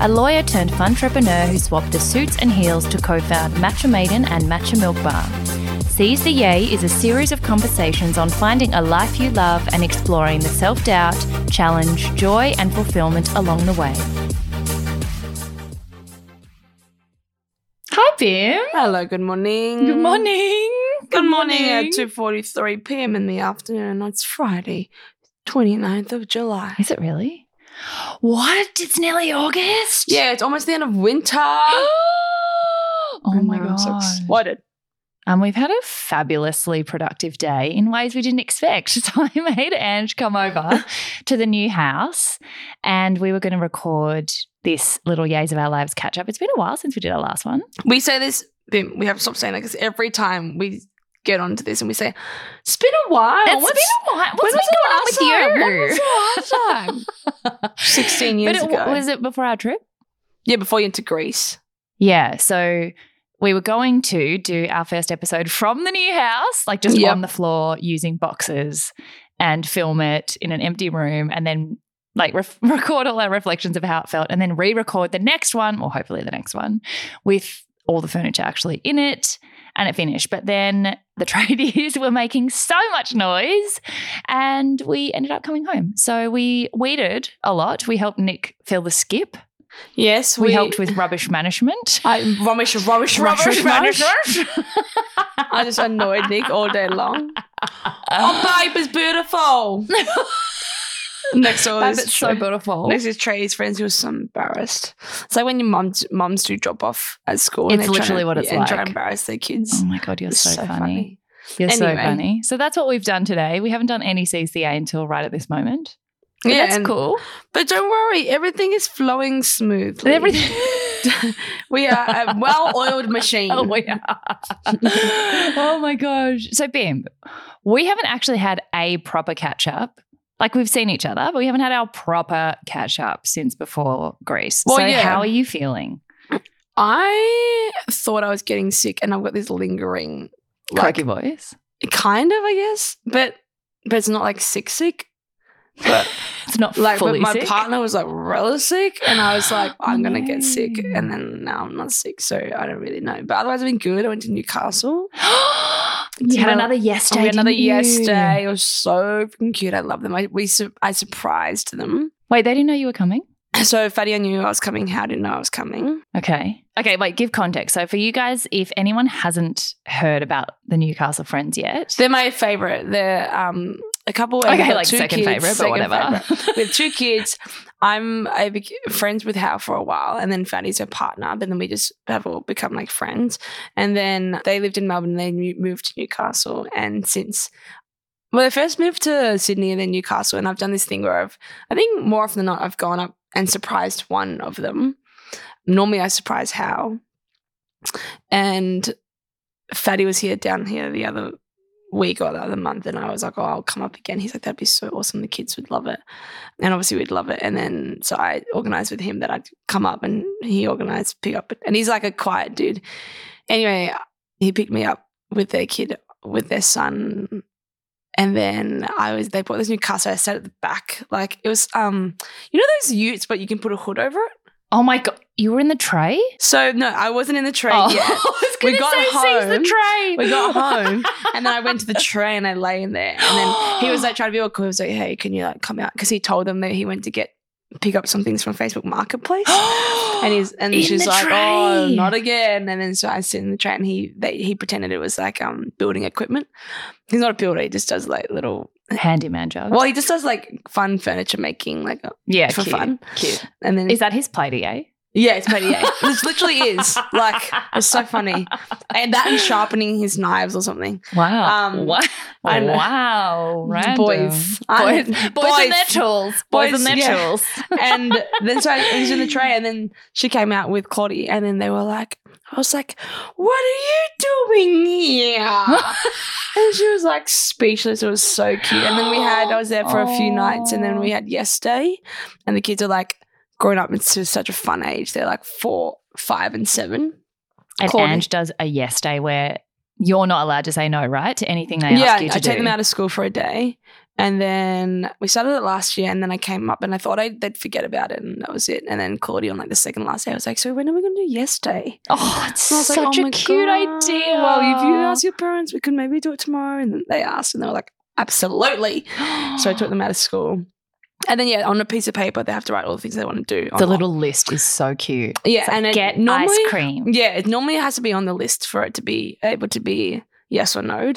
a lawyer turned funtrepreneur who swapped the suits and heels to co-found Matcha Maiden and Matcha Milk Bar. Seize the Yay is a series of conversations on finding a life you love and exploring the self-doubt, challenge, joy and fulfillment along the way. Hi, Pam. Hello, good morning. Good morning. Good morning at 2:43 p.m. in the afternoon. It's Friday. 29th of July. Is it really? What? It's nearly August? Yeah, it's almost the end of winter. Oh my God. I'm so excited. We've had a fabulously productive day in ways we didn't expect. So I made Ange come over to the new house and we were going to record this little Yays of Our Lives catch-up. It's been a while since we did our last one. We say this, we have to stop saying that because every time we get onto this and we say, it's been a while. What's been going on with you? 16 years ago. Was it before our trip? Yeah, before you went to Greece. Yeah, so we were going to do our first episode from the new house, like just on the floor using boxes and film it in an empty room and then like record all our reflections of how it felt and then re-record the next one, or hopefully the next one, with all the furniture actually in it. And it finished. But then the tradies were making so much noise and we ended up coming home. So we weeded a lot. We helped Nick fill the skip. Yes. We helped with rubbish management. Rubbish management. I just annoyed Nick all day long. Oh, babe, it's beautiful. Next door is so beautiful. Next is Trey's friends. He was so embarrassed. It's like when your mums do drop off at school. It's literally what it's like. And try to embarrass their kids. Oh my God, you're so funny. You're so funny. So that's what we've done today. We haven't done any CCA until right at this moment. But yeah, that's cool. But don't worry, everything is flowing smoothly. We are a well-oiled machine. Oh, we are. Oh my gosh. So, Bim, we haven't actually had a proper catch-up. Like, we've seen each other, but we haven't had our proper catch-up since before Greece. Well, so how are you feeling? I thought I was getting sick and I've got this lingering... Croaky voice? Kind of, I guess. But it's not, like, sick. But it's not like, fully sick. But my partner was, like, really sick and I was like, I'm going to get sick. And then now I'm not sick, so I don't really know. But otherwise I've been good. I went to Newcastle. You had another yes day. It was so freaking cute. I love them. I surprised them. Wait, they didn't know you were coming? So Fatty knew I was coming. Hal didn't know I was coming. Okay, wait, give context. So for you guys, if anyone hasn't heard about the Newcastle Friends yet. They're my favourite. They're a couple. Okay, like second favourite, but whatever. With two kids. I became friends with Hal for a while and then Fatty's her partner, but then we just have all become like friends. And then they lived in Melbourne and they moved to Newcastle. And since, well, they first moved to Sydney and then Newcastle, and I've done this thing where I think more often than not I've gone up and surprised one of them. Normally I surprise Hal. And Fatty was down here the other week or the other month, and I was like, oh, I'll come up again. He's like, that'd be so awesome. The kids would love it. And obviously we'd love it. And then so I organised with him that I'd come up, and he organised pick up. And he's like a quiet dude. Anyway, he picked me up with their kid, with their son. And then they bought this new car, so I sat at the back. Like it was, you know those utes, but you can put a hood over it? Oh, my God. You were in the tray? So, no, I wasn't in the tray yet. We got home and then I went to the tray and I lay in there. And then he was like trying to be awkward. He was like, hey, can you like come out? Because he told them that he went to pick up some things from Facebook Marketplace. And she's like, oh, not again. And then so I sit in the tray and he pretended it was like building equipment. He's not a builder. He just does like little handyman jobs. Well, he just does like fun furniture making, like for fun. Cute. And then is that his play-day? Yeah, it's Matty Yay. It literally is. Like, it's so funny. And that and sharpening his knives or something. Wow. Wow. Random. Boys and their tools. Boys and their tools. And then so he's in the tray and then she came out with Claudia and then they were like, I was like, what are you doing here? And she was like speechless. It was so cute. And then I was there for a few nights and then we had yesterday and the kids are like, growing up, it's just such a fun age. They're like 4, 5, and 7. And Ange does a yes day where you're not allowed to say no, right, to anything they ask you to do. I take them out of school for a day and then we started it last year and then I came up and I thought they'd forget about it and that was it. And then Claudia on like the second last day I was like, so when are we going to do yes day? Oh, it's such a cute idea. Well, if you ask your parents, we could maybe do it tomorrow. And they asked and they were like, absolutely. So I took them out of school. And then, on a piece of paper, they have to write all the things they want to do. The little list is so cute. Yeah. It's like, and get normally, ice cream. Yeah. It normally has to be on the list for it to be able to be yes or no.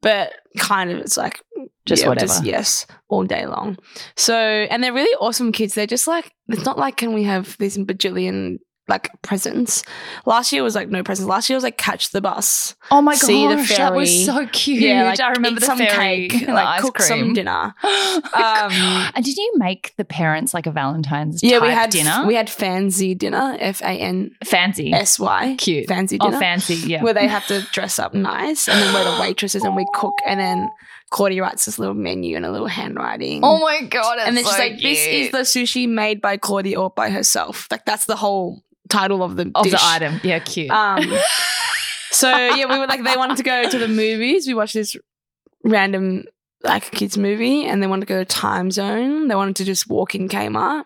But kind of it's like just whatever. Just yes all day long. So, and they're really awesome kids. They're just like, it's not like can we have these bajillion like presents. Last year was like no presents. Last year was like catch the bus. Oh my gosh, see the ferry. That was so cute. Yeah, like, I remember the ferry. Cake, like ice cook cream. Some dinner. And did you make the parents like a Valentine's Day dinner? Yeah, we had fancy dinner, F-A-N. Fancy. S-Y. Cute. Fancy dinner. Oh, fancy, yeah. Where they have to dress up nice and then we're the waitresses and we cook and then Cordy writes this little menu and a little handwriting. Oh, my God, and then she's so like, cute. This is the sushi made by Cordy or by herself. Like that's the whole title of the dish. Of the item. Yeah, cute. So, yeah, we were like they wanted to go to the movies. We watched this random like kids movie and they wanted to go to Time Zone. They wanted to just walk in Kmart,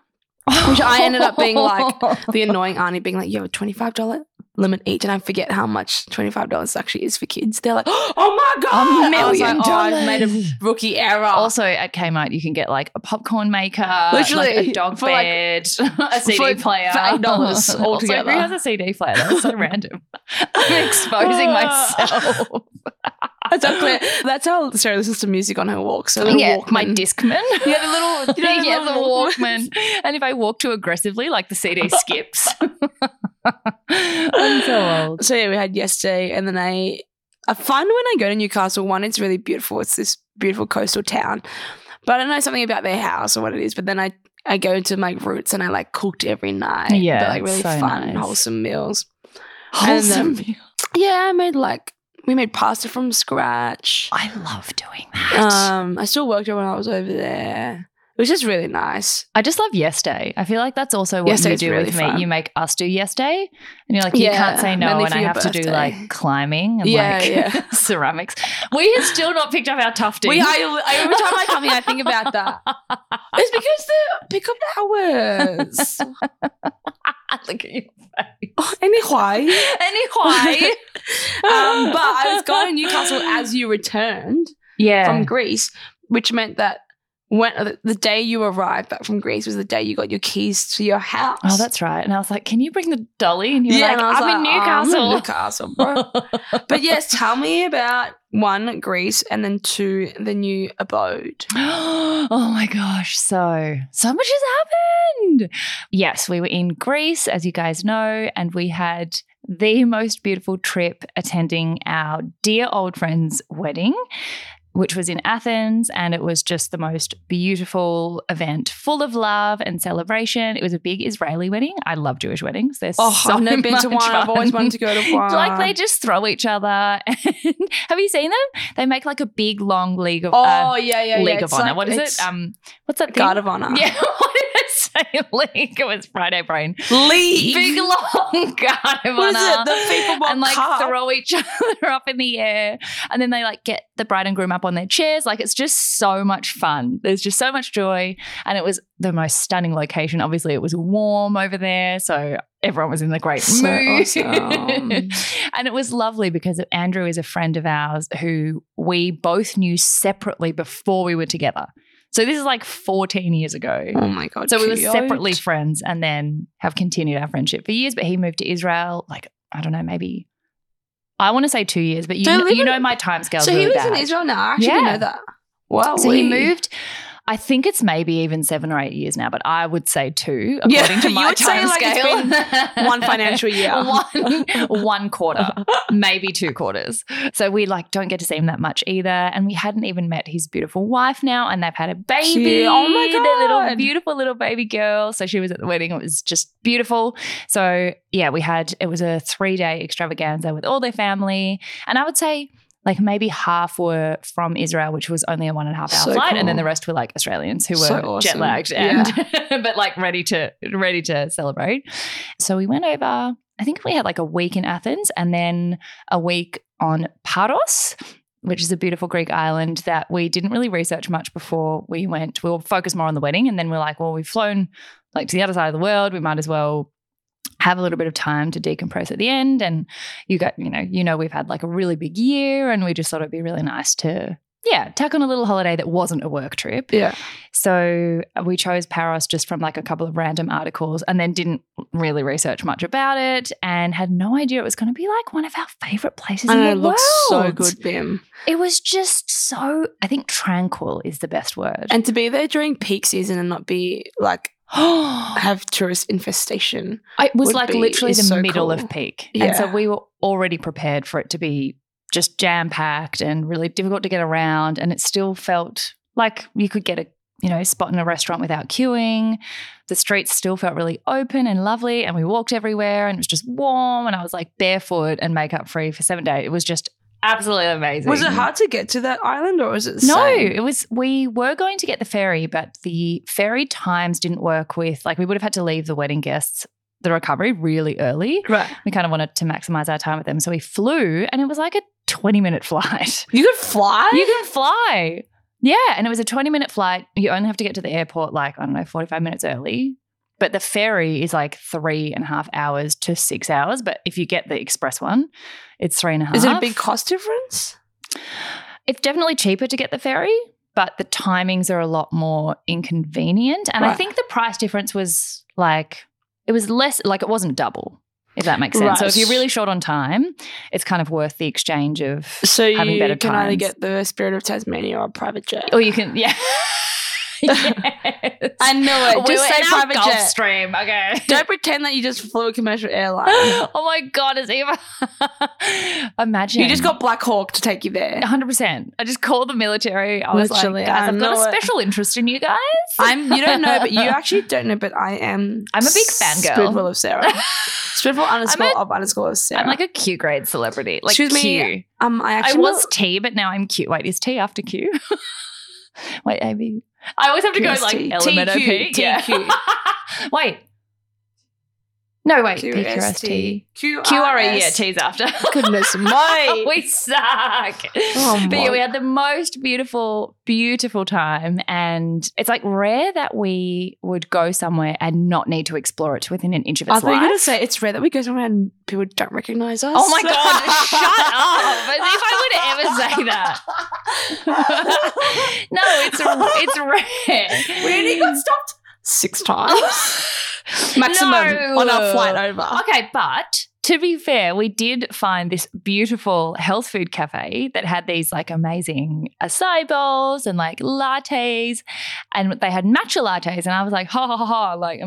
which I ended up being like the annoying auntie being like, you have a $25 limit each, and I forget how much $25 actually is for kids. They're like, oh, my God, $1 million. I've made a rookie error. Also, at Kmart, you can get like a popcorn maker, literally like a dog bed, like, a CD player. For $8 altogether. Also, who has a CD player? That's so random. I'm exposing myself. That's how Sarah listens to music on her walk. So Walkman. My Discman. Yeah, the little, Walkman. And if I walk too aggressively, like the CD skips. I'm so old. So, yeah, we had yesterday and then I find when I go to Newcastle, one, it's really beautiful. It's this beautiful coastal town. But I don't know something about their house or what it is. But then I go to my roots and I, like, cooked every night. Yeah, but, like, really so fun and wholesome meals. Wholesome meals? Yeah, we made pasta from scratch. I love doing that. I still worked when I was over there. It was just really nice. I just love Yes Day. I feel like that's also what you do really with fun. Me. You make us do Yes Day and you're like, you can't say no and I have to do like climbing and ceramics. We have still not picked up our tufting. Every time I come here, I think about that. It's because the pick-up hours. Look at your face. Oh, anyway. But I was going to Newcastle as you returned from Greece, which meant that when the day you arrived back from Greece was the day you got your keys to your house. Oh, that's right. And I was like, can you bring the dolly? And you were like, I'm in Newcastle, bro. But, yes, tell me about, 1, Greece, and then 2, the new abode. Oh, my gosh. So much has happened. Yes, we were in Greece, as you guys know, and we had the most beautiful trip attending our dear old friend's wedding, which was in Athens, and it was just the most beautiful event, full of love and celebration. It was a big Israeli wedding. I love Jewish weddings. I've never been to one. I've always wanted to go to one. Like they just throw each other. Have you seen them? They make like a big long league of League of Honor. Like, what is it? What's that thing? Guard of Honor. Yeah. What did I say? League. It was Friday brain. League. Big long Guard of Honor. The people want and like cup. Throw each other up in the air, and then they like get the bride and groom up on their chairs. Like it's just so much fun. There's just so much joy, and it was the most stunning location. Obviously it was warm over there, so everyone was in the great mood. Awesome. And it was lovely because Andrew is a friend of ours who we both knew separately before we were together. So this is like 14 years ago. Oh, my God. So we were separately friends and then have continued our friendship for years, but he moved to Israel like, I don't know, maybe I want to say 2 years, but you know my timescale is really bad. So he was in Israel now. I actually didn't know that. Wow. So he moved I think it's maybe even 7 or 8 years now, but I would say 2 according to my time scale. It's been one financial year. one quarter, maybe 2 quarters. So we don't get to see him that much either. And we hadn't even met his beautiful wife now, and they've had a baby. Cute. Oh my God. Their beautiful little baby girl. So she was at the wedding. It was just beautiful. So yeah, it was a 3-day extravaganza with all their family. And I would say maybe half were from Israel, which was only a 1.5-hour flight. Cool. And then the rest were Australians who were jet lagged and but ready to celebrate. So we went over, I think we had a week in Athens and then a week on Paros, which is a beautiful Greek island that we didn't really research much before we went. We were focused more on the wedding, and then we're we've flown to the other side of the world. We might as well have a little bit of time to decompress at the end, and we've had a really big year, and we just thought it'd be really nice to tack on a little holiday that wasn't a work trip. Yeah. So we chose Paros just from a couple of random articles, and then didn't really research much about it, and had no idea it was going to be one of our favourite places in the world. It looks so good, Bim. It was just so, I think tranquil is the best word. And to be there during peak season and not be have tourist infestation. It was literally the middle of peak. Yeah. And so we were already prepared for it to be just jam-packed and really difficult to get around, and it still felt you could get a spot in a restaurant without queuing. The streets still felt really open and lovely, and we walked everywhere, and it was just warm, and I was barefoot and makeup free for 7 days. It was just absolutely amazing. Was it hard to get to that island, or was it the same? It was, we were going to get the ferry, but the ferry times didn't work with, we would have had to leave the wedding guests the recovery really early. Right. We kind of wanted to maximize our time with them. So we flew, and it was a 20-minute flight. You could fly? You can fly. Yeah. And it was a 20-minute flight. You only have to get to the airport 45 minutes early. But the ferry is 3.5 hours to 6 hours. But if you get the express one, it's 3.5. Is it a big cost difference? It's definitely cheaper to get the ferry, but the timings are a lot more inconvenient. And right. I think the price difference was it was less, it wasn't double, if that makes sense. Right. So if you're really short on time, it's kind of worth the exchange of having better times. So you can either get the Spirit of Tasmania or a private jet. Or you can, yes. I know it. Just say private jet. Gulfstream, okay. Don't pretend that you just flew a commercial airline. Oh, my God, it's even. Imagine. You just got Black Hawk to take you there. 100%. I just called the military. I was guys, I've got a special interest in you guys. You don't know, but you actually don't know, but I'm a big fan girl. Spoonful of Sarah. Spoonful of Sarah. I'm a Q grade celebrity. Excuse Q. Me. I was T, but now I'm Q. Wait, is T after Q? Wait, AB. I always have to go LMNOP. TQ. Wait. No, wait. PQRST. QRE. Yeah, T's after. Goodness me. We suck. Oh, but yeah, we had the most beautiful, beautiful time, and it's rare that we would go somewhere and not need to explore it to within an inch of its life. I thought you were going to say it's rare that we go somewhere and people don't recognise us. Oh, my God. Shut up. As if I would ever say that. No, it's rare. We only got stopped 6 times. Maximum on our flight over. Okay, but to be fair, we did find this beautiful health food cafe that had these amazing acai bowls and lattes, and they had matcha lattes, and I was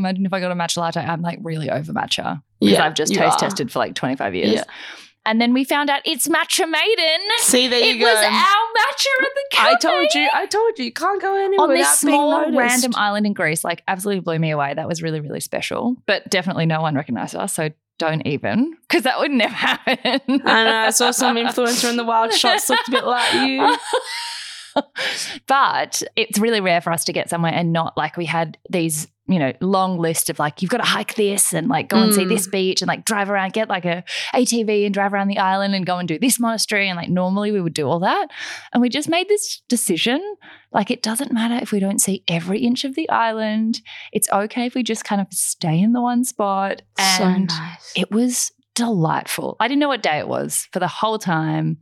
imagine if I got a matcha latte. I'm really over matcha because I've just taste tested for 25 years. Yeah. And then we found out it's Matcha Maiden. See, there you go. It was our matcha at the cafe. I told you. You can't go anywhere without being noticed. On this small random island in Greece, absolutely blew me away. That was really, really special. But definitely no one recognised us, so don't even, because that would never happen. I know. I saw some influencer in the wild shots looked a bit like you. But it's really rare for us to get somewhere and not we had these long list of you've got to hike this and go and see this beach and drive around, get a ATV and drive around the island and go and do this monastery, and normally we would do all that, and we just made this decision it doesn't matter if we don't see every inch of the island. It's okay if we just kind of stay in the one spot. And so nice. It was delightful. I didn't know what day it was for the whole time.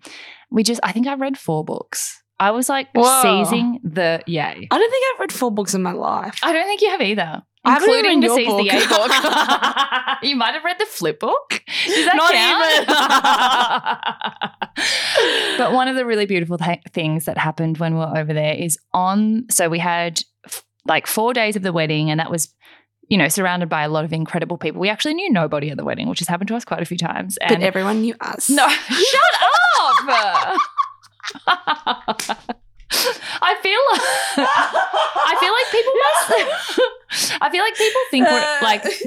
I think I read 4 books. I was whoa. Seizing the yay. I don't think I've read 4 books in my life. I don't think you have either. Including the Seize the Yay book. You might have read the flip book. Is Does that count? But one of the really beautiful things that happened when we were over there is so we had like 4 days of the wedding, and that was, you know, surrounded by a lot of incredible people. We actually knew nobody at the wedding, which has happened to us quite a few times. And but everyone knew us. No, shut up. I feel like people think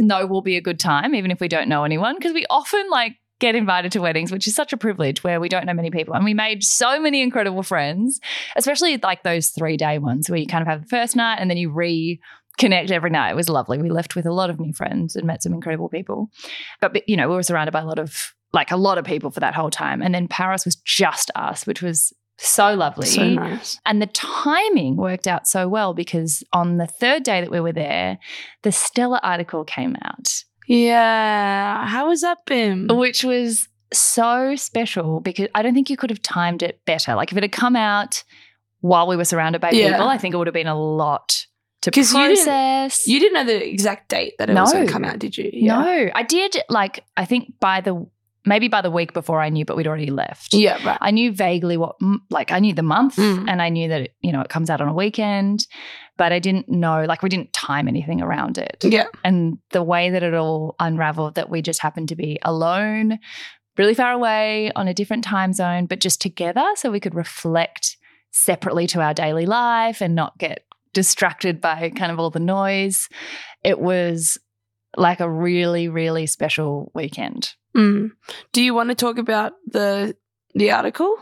no will be a good time even if we don't know anyone, because we often like get invited to weddings, which is such a privilege where we don't know many people, and we made so many incredible friends, especially like those 3-day ones where you kind of have the first night and then you reconnect every night. It was lovely. We left with a lot of new friends and met some incredible people, but you know, we were surrounded by a lot of people for that whole time. And then Paros was just us, which was so lovely. So nice. And the timing worked out so well because on the 3rd day that we were there, the Stella article came out. Yeah. How has that been? Which was so special because I don't think you could have timed it better. Like if it had come out while we were surrounded by people, I think it would have been a lot to process. You didn't know the exact date that it was going to come out, did you? Yeah. No. I did I think maybe by the week before I knew, but we'd already left. Yeah, right. I knew vaguely I knew the month and I knew that, it comes out on a weekend, but I didn't know, we didn't time anything around it. Yeah. And the way that it all unraveled, that we just happened to be alone, really far away on a different time zone, but just together so we could reflect separately to our daily life and not get distracted by kind of all the noise. It was a really, really special weekend. Mm. Do you want to talk about the article?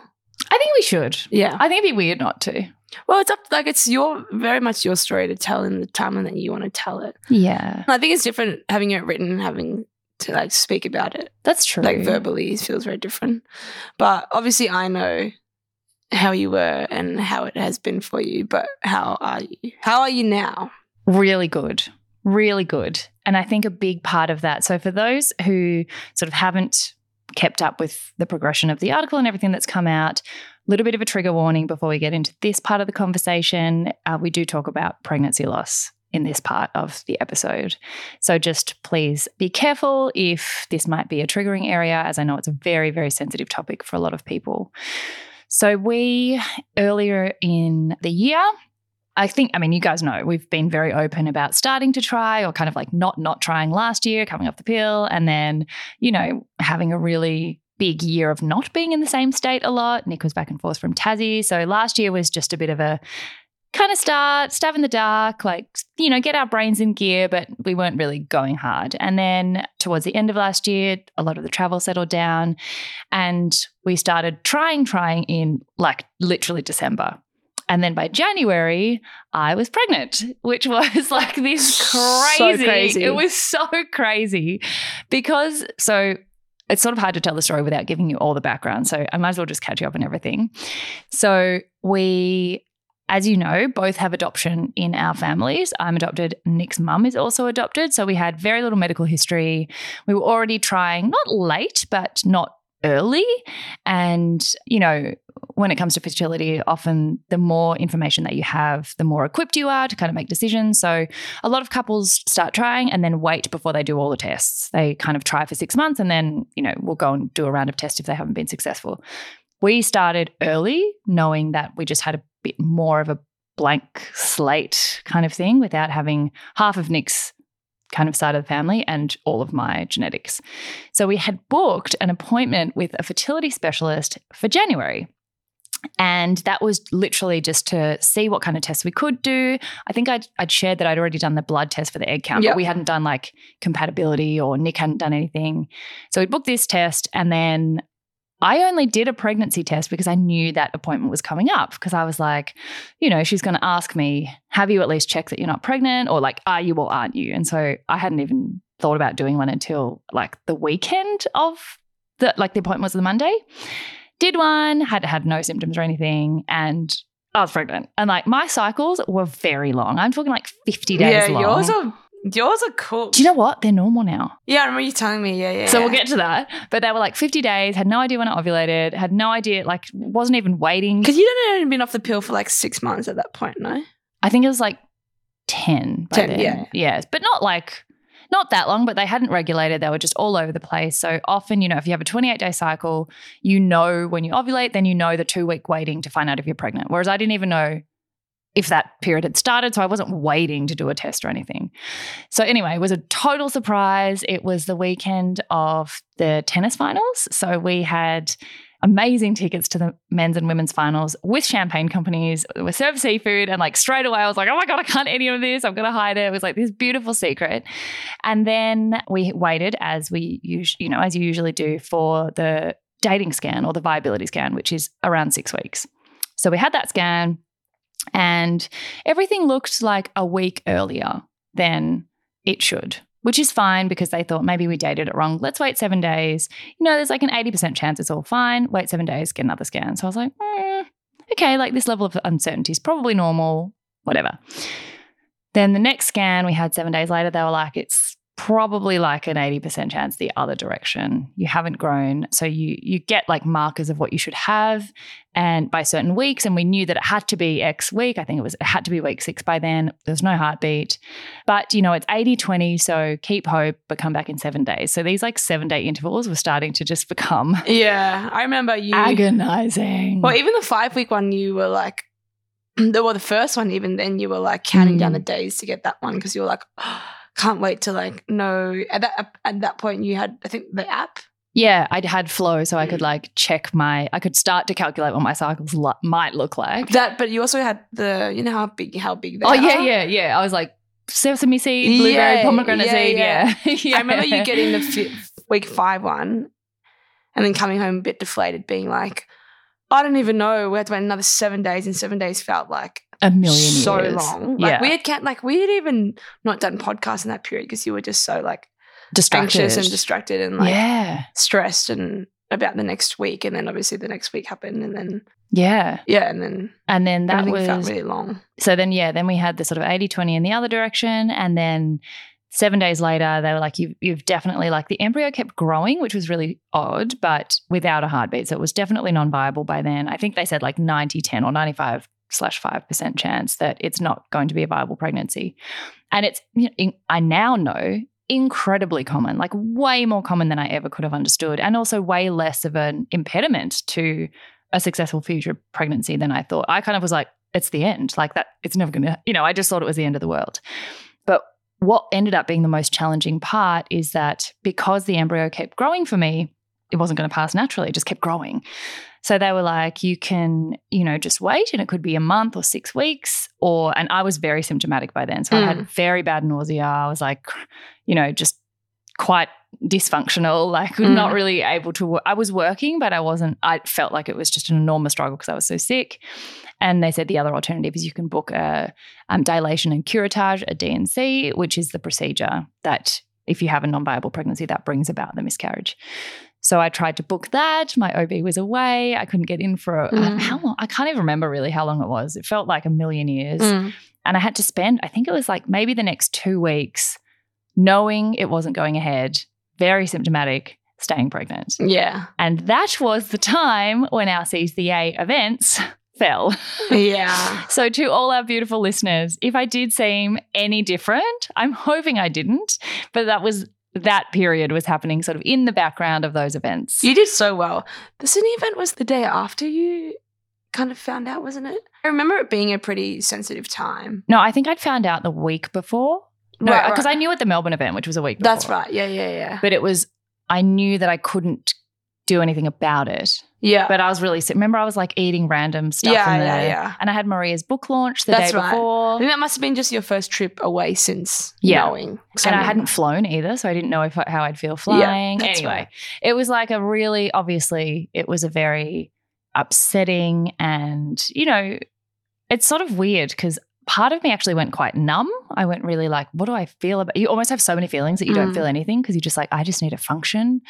I think we should. Yeah. I think it'd be weird not to. Well, it's it's your very much your story to tell in the time that you want to tell it. Yeah. I think it's different having it written and having to speak about it. That's true. Verbally it feels very different. But obviously I know how you were and how it has been for you, but how are you? How are you now? Really good. Really good. And I think a big part of that, so for those who sort of haven't kept up with the progression of the article and everything that's come out, a little bit of a trigger warning before we get into this part of the conversation. We do talk about pregnancy loss in this part of the episode. So just please be careful if this might be a triggering area, as I know it's a very, very sensitive topic for a lot of people. So we, earlier in the year, you guys know we've been very open about starting to try or kind of not trying last year, coming off the pill, and then, having a really big year of not being in the same state a lot. Nick was back and forth from Tassie. So last year was just a bit of a kind of stab in the dark, get our brains in gear, but we weren't really going hard. And then towards the end of last year, a lot of the travel settled down and we started trying in literally December. And then by January, I was pregnant, which was this crazy. So crazy. It was so crazy because it's sort of hard to tell the story without giving you all the background. So I might as well just catch you up on everything. So we, as you know, both have adoption in our families. I'm adopted. Nick's mum is also adopted. So we had very little medical history. We were already trying, not late, but not early. And, when it comes to fertility, often the more information that you have, the more equipped you are to kind of make decisions. So a lot of couples start trying and then wait before they do all the tests. They kind of try for 6 months and then, we'll go and do a round of tests if they haven't been successful. We started early knowing that we just had a bit more of a blank slate kind of thing without having half of Nick's kind of side of the family and all of my genetics. So we had booked an appointment with a fertility specialist for January. And that was literally just to see what kind of tests we could do. I think I'd shared that I'd already done the blood test for the egg count, but we hadn't done compatibility, or Nick hadn't done anything. So we booked this test, and then I only did a pregnancy test because I knew that appointment was coming up, because I was she's going to ask me, have you at least checked that you're not pregnant, or are you or aren't you? And so I hadn't even thought about doing one until the weekend of the appointment was the Monday. Did one, had no symptoms or anything, and I was pregnant. And my cycles were very long. I'm talking 50 days long. Yeah, yours are cool. Do you know what? They're normal now. Yeah, I remember you telling me. Yeah, yeah. So we'll get to that. But they were 50 days, had no idea when I ovulated, had no idea, wasn't even waiting. Because you hadn't been off the pill for 6 months at that point, no? I think it was 10 by then. Yeah. But not not that long, but they hadn't regulated. They were just all over the place. So often, if you have a 28-day cycle, when you ovulate, then the 2-week waiting to find out if you're pregnant. Whereas I didn't even know if that period had started, so I wasn't waiting to do a test or anything. So anyway, it was a total surprise. It was the weekend of the tennis finals. So we had amazing tickets to the men's and women's finals with champagne companies. It was served seafood, and straight away I was like, oh my God, I can't eat any of this. I'm going to hide it. It was this beautiful secret. And then we waited, as we as you usually do, for the dating scan or the viability scan, which is around 6 weeks. So we had that scan. And everything looked like a week earlier than it should, which is fine because they thought maybe we dated it wrong. Let's wait 7 days. There's an 80% chance it's all fine. Wait 7 days, get another scan. So I was like, okay, this level of uncertainty is probably normal, whatever. Then the next scan we had 7 days later, they were like, it's probably an 80% chance the other direction. You haven't grown. So you get markers of what you should have and by certain weeks, and we knew that it had to be X week. I think it had to be week 6 by then. There's no heartbeat. But, it's 80-20, so keep hope but come back in 7 days. So these 7-day intervals were starting to just become I remember you agonizing. Well, even the 5-week one, you were the first one, even then you were counting down the days to get that one because you were can't wait to know. At that point you had, I think, the app. Yeah, I'd had Flow, so I could check I could start to calculate what my cycles might look like. That, but you also had the, how big they are. Oh, yeah. I was sesame seed, blueberry, pomegranate seed, yeah. I remember you getting the week 5 one and then coming home a bit deflated being I don't even know. We had to wait another 7 days, and 7 days felt a million years. So long. We had even not done podcasts in that period because you were just so anxious and distracted and stressed and about the next week, and then obviously the next week happened, and then and then that was felt really long. So then then we had the sort of 80-20 in the other direction, and then 7 days later they were you've definitely the embryo kept growing, which was really odd, but without a heartbeat, so it was definitely non-viable by then. I think they said 90-10 or 95/5% chance that it's not going to be a viable pregnancy. And it's, I now know, incredibly common, way more common than I ever could have understood, and also way less of an impediment to a successful future pregnancy than I thought. I kind of was it's the end, that it's never going to, I just thought it was the end of the world. But what ended up being the most challenging part is that because the embryo kept growing for me, it wasn't going to pass naturally. It just kept growing. So they were you can, just wait, and it could be a month or 6 weeks, and I was very symptomatic by then. So I had very bad nausea. I was just quite dysfunctional, not really able to, I was working, but I felt it was just an enormous struggle because I was so sick. And they said the other alternative is you can book a dilation and curettage, a D&C, which is the procedure that if you have a non-viable pregnancy, that brings about the miscarriage. So I tried to book that. My OB was away. I couldn't get in for how long? I can't even remember really how long it was. It felt like a million years. And I had to spend, I think it was maybe the next 2 weeks knowing it wasn't going ahead, very symptomatic, staying pregnant. Yeah. And that was the time when our Seize the Yay events fell. Yeah. So to all our beautiful listeners, if I did seem any different, I'm hoping I didn't, but that period was happening sort of in the background of those events. You did so well. The Sydney event was the day after you kind of found out, wasn't it? I remember it being a pretty sensitive time. No, I think I'd found out the week before. No, because I knew at the Melbourne event, which was a week before. That's right. Yeah. But it was, I knew that I couldn't do anything about it. Yeah. But I was really sick. Remember, I was eating random stuff in there. Yeah. And I had Maria's book launch the day before. Right. I mean, that must have been just your first trip away since knowing. And I hadn't flown either, so I didn't know how I'd feel flying. Yeah, anyway, It was a really, obviously, it was a very upsetting and, it's sort of weird because part of me actually went quite numb. I went really what do I feel about? You almost have so many feelings that you don't feel anything because you're just I just need to function.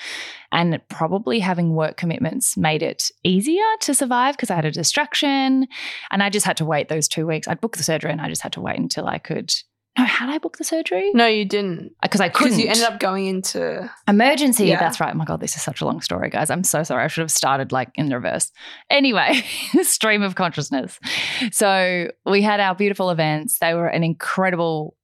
And probably having work commitments made it easier to survive because I had a distraction and I just had to wait those 2 weeks. I'd booked the surgery and I just had to wait until I could. No, had I booked the surgery? No, you didn't. Because I couldn't. Because you ended up going into emergency. Yeah. That's right. Oh my God, this is such a long story, guys. I'm so sorry. I should have started in reverse. Anyway, stream of consciousness. So we had our beautiful events. They were an incredible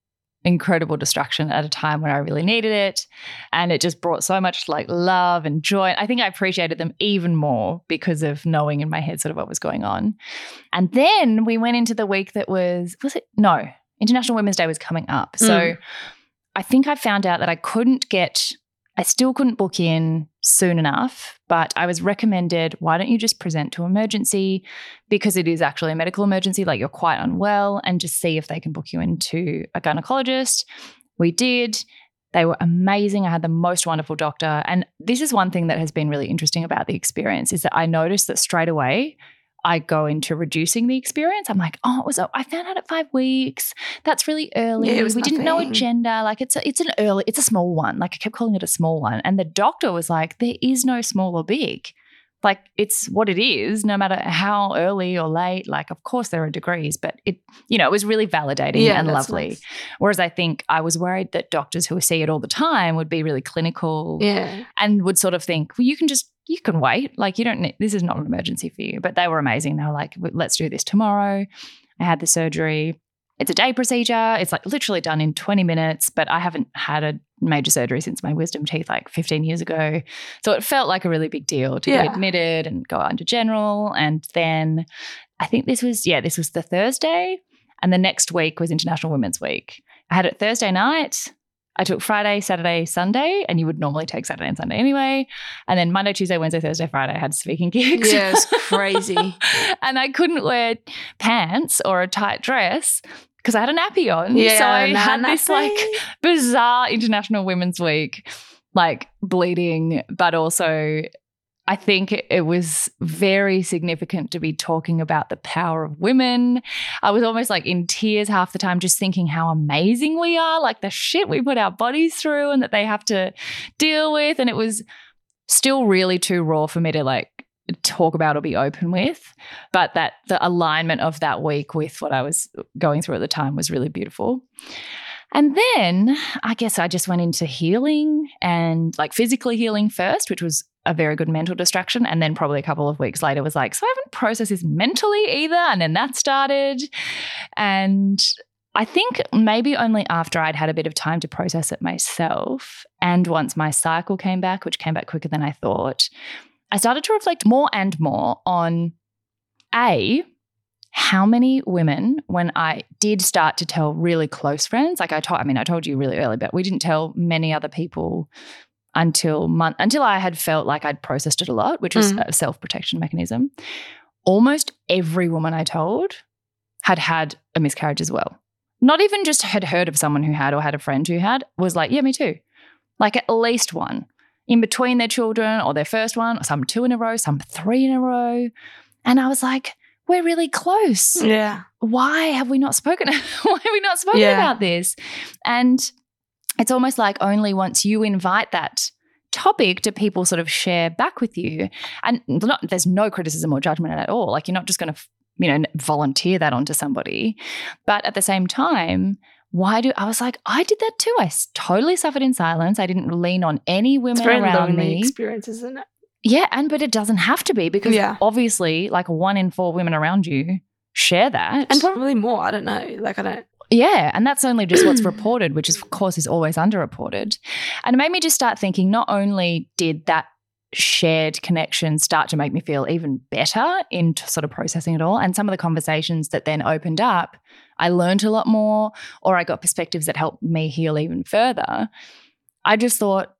incredible distraction at a time when I really needed it. And it just brought so much like love and joy. I think I appreciated them even more because of knowing in my head sort of what was going on. And then we went into the week that was International Women's Day was coming up. So I think I found out that I still couldn't book in soon enough, but I was recommended, why don't you just present to emergency, because it is actually a medical emergency, like you're quite unwell, and just see if they can book you into a gynecologist. We did. They were amazing. I had the most wonderful doctor. And this is one thing that has been really interesting about the experience is that I noticed that straight away I go into reducing the experience. I'm like, I found out at 5 weeks. That's really early. Yeah, we didn't know a gender. Like it's a small one. Like I kept calling it a small one. And the doctor was like, there is no small or big. Like it's what it is, no matter how early or late. Like of course there are degrees, but it was really validating and lovely. Nice. Whereas I think I was worried that doctors who see it all the time would be really clinical and would sort of think, well, you can wait. Like this is not an emergency for you. But they were amazing. They were like, let's do this tomorrow. I had the surgery. It's a day procedure. It's like literally done in 20 minutes, but I haven't had a major surgery since my wisdom teeth like 15 years ago. So it felt like a really big deal to be admitted and go under general. And then I think this was the Thursday, and the next week was International Women's Week. I had it Thursday night. I took Friday, Saturday, Sunday, and you would normally take Saturday and Sunday anyway. And then Monday, Tuesday, Wednesday, Thursday, Friday, I had speaking gigs. Yeah, it was crazy. And I couldn't wear pants or a tight dress because I had a nappy on. Yeah, so I had this like bizarre International Women's Week, like bleeding, but also I think it was very significant to be talking about the power of women. I was almost like in tears half the time just thinking how amazing we are, like the shit we put our bodies through and that they have to deal with. And it was still really too raw for me to like talk about or be open with, but that the alignment of that week with what I was going through at the time was really beautiful. And then I guess I just went into healing and like physically healing first, which was a very good mental distraction. And then probably a couple of weeks later was like, so I haven't processed this mentally either. And then that started. And I think maybe only after I'd had a bit of time to process it myself and once my cycle came back, which came back quicker than I thought, I started to reflect more and more on how many women, when I did start to tell really close friends, like I told you really early, but we didn't tell many other people until I had felt like I'd processed it a lot, which was a self-protection mechanism. Almost every woman I told had a miscarriage as well. Not even just had heard of someone who had or had a friend who had, was like, yeah, me too. Like at least one in between their children or their first one, or some two in a row, some three in a row. And I was like, we're really close. Yeah. Why have we not spoken about this? And it's almost like only once you invite that topic do people sort of share back with you. And there's no criticism or judgment at all. Like you're not just going to, volunteer that onto somebody. But at the same time, I was like, I did that too. I totally suffered in silence. I didn't lean on any women around me. It's very lonely experience, isn't it? Yeah, but it doesn't have to be because obviously like 1 in 4 women around you share that. And probably more, I don't know. Like I don't. Yeah, and that's only just what's reported, which is, of course is always underreported. And it made me just start thinking not only did that shared connection start to make me feel even better in sort of processing it all, and some of the conversations that then opened up, I learned a lot more or I got perspectives that helped me heal even further. I just thought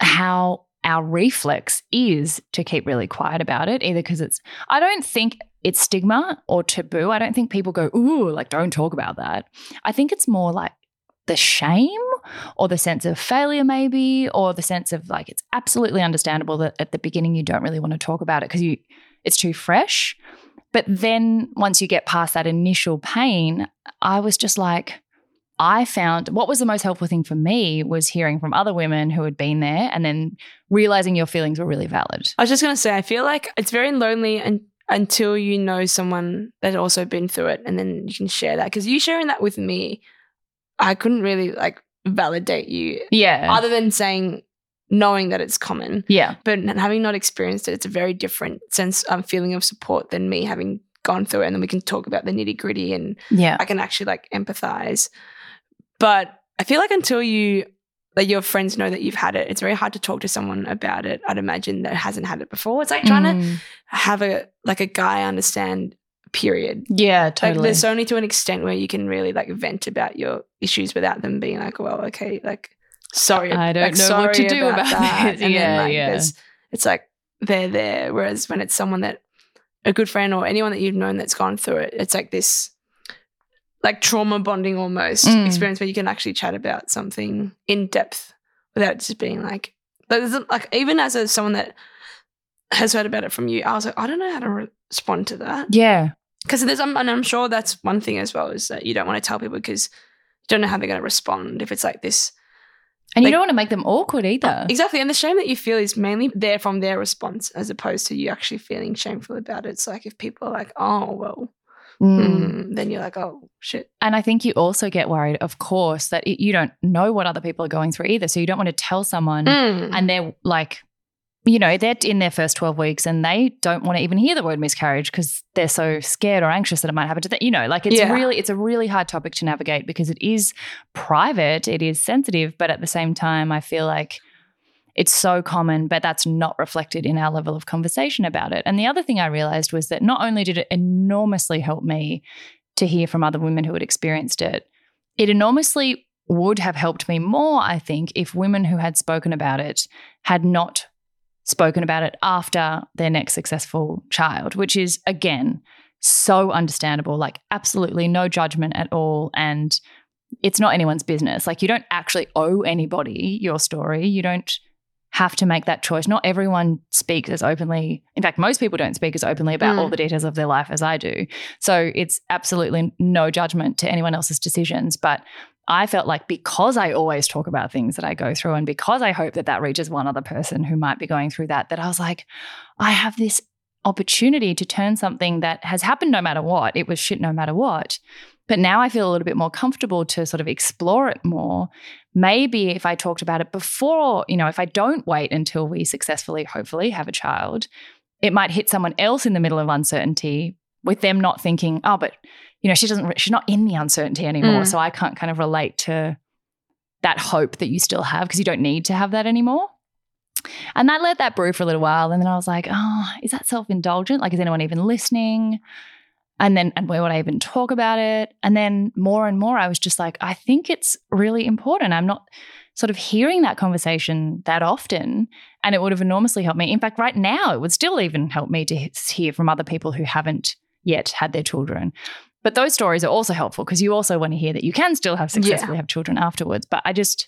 how our reflex is to keep really quiet about it, either because I don't think it's stigma or taboo. I don't think people go, ooh, like don't talk about that. I think it's more like the shame or the sense of failure maybe, or the sense of like it's absolutely understandable that at the beginning you don't really want to talk about it because it's too fresh. But then once you get past that initial pain, I was just like, I found what was the most helpful thing for me was hearing from other women who had been there and then realizing your feelings were really valid. I was just going to say, I feel like it's very lonely until you know someone that had also been through it, and then you can share that. Because you sharing that with me, I couldn't really like validate you. Yeah. Other than saying, knowing that it's common. Yeah. But having not experienced it, it's a very different sense of feeling of support than me having gone through it. And then we can talk about the nitty gritty and I can actually like empathize. But I feel like until you let your friends know that you've had it, it's very hard to talk to someone about it, I'd imagine, that hasn't had it before. It's like trying to have a guy understand, period. Yeah, totally. Like, there's only to an extent where you can really like vent about your issues without them being like, well, okay, like, sorry. I don't know what to do about that. And yeah, then, like, it's like they're there. Whereas when it's someone that, a good friend or anyone that you've known that's gone through it, it's like this like trauma bonding almost experience where you can actually chat about something in depth without just being like, even as someone that has heard about it from you, I was like, I don't know how to respond to that. Yeah. Because I'm sure that's one thing as well, is that you don't want to tell people because you don't know how they're going to respond if it's like this. And you don't want to make them awkward either. Exactly. And the shame that you feel is mainly there from their response as opposed to you actually feeling shameful about it. It's like if people are like, oh, well, then you're like, oh, shit. And I think you also get worried, of course, that you don't know what other people are going through either. So you don't want to tell someone and they're like, you know, they're in their first 12 weeks and they don't want to even hear the word miscarriage because they're so scared or anxious that it might happen to them. You know, like it's a really hard topic to navigate because it is private, it is sensitive, but at the same time I feel like it's so common, but that's not reflected in our level of conversation about it. And the other thing I realized was that not only did it enormously help me to hear from other women who had experienced it, it enormously would have helped me more, I think, if women who had spoken about it had not spoken about it after their next successful child, which is, again, so understandable, like absolutely no judgment at all, and it's not anyone's business. Like you don't actually owe anybody your story. You don't have to make that choice. Not everyone speaks as openly. In fact, most people don't speak as openly about all the details of their life as I do. So it's absolutely no judgment to anyone else's decisions, but I felt like because I always talk about things that I go through and because I hope that that reaches one other person who might be going through that I was like, I have this opportunity to turn something that has happened no matter what. It was shit no matter what. But now I feel a little bit more comfortable to sort of explore it more. Maybe if I talked about it before, you know, if I don't wait until we successfully, hopefully, have a child, it might hit someone else in the middle of uncertainty with them not thinking, oh, but, you know, she's not in the uncertainty anymore, so I can't kind of relate to that hope that you still have because you don't need to have that anymore. And I let that brew for a little while and then I was like, oh, is that self-indulgent? Like, is anyone even listening? And where would I even talk about it? And then more and more I was just like, I think it's really important. I'm not sort of hearing that conversation that often, and it would have enormously helped me. In fact, right now it would still even help me to hear from other people who haven't yet had their children. But those stories are also helpful because you also want to hear that you can still have successfully have children afterwards. But I just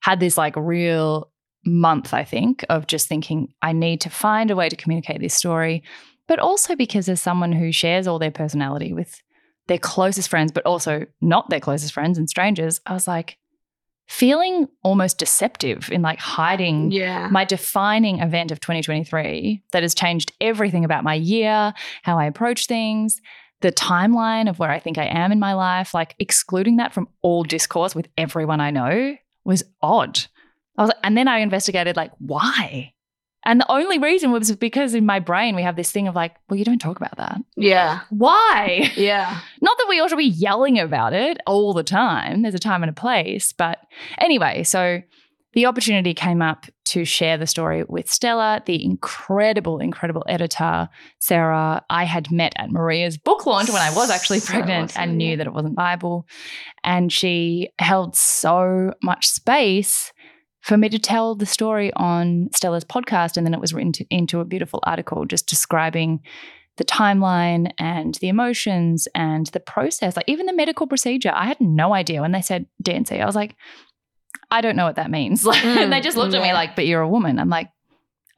had this like real month, I think, of just thinking I need to find a way to communicate this story, but also because as someone who shares all their personality with their closest friends but also not their closest friends and strangers, I was like feeling almost deceptive in like hiding my defining event of 2023 that has changed everything about my year, how I approach things, the timeline of where I think I am in my life, like excluding that from all discourse with everyone I know was odd. I was like, and then I investigated like why? And the only reason was because in my brain we have this thing of like, well, you don't talk about that. Yeah. Why? Yeah. Not that we ought to be yelling about it all the time. There's a time and a place. But anyway, so the opportunity came up to share the story with Stella, the incredible, incredible editor, Sarah. I had met at Maria's book launch when I was actually pregnant and knew that it wasn't viable. And she held so much space for me to tell the story on Stella's podcast, and then it was written into a beautiful article just describing the timeline and the emotions and the process, like even the medical procedure. I had no idea when they said DNC. I was like, I don't know what that means. Like, and they just looked at me like, but you're a woman. I'm like,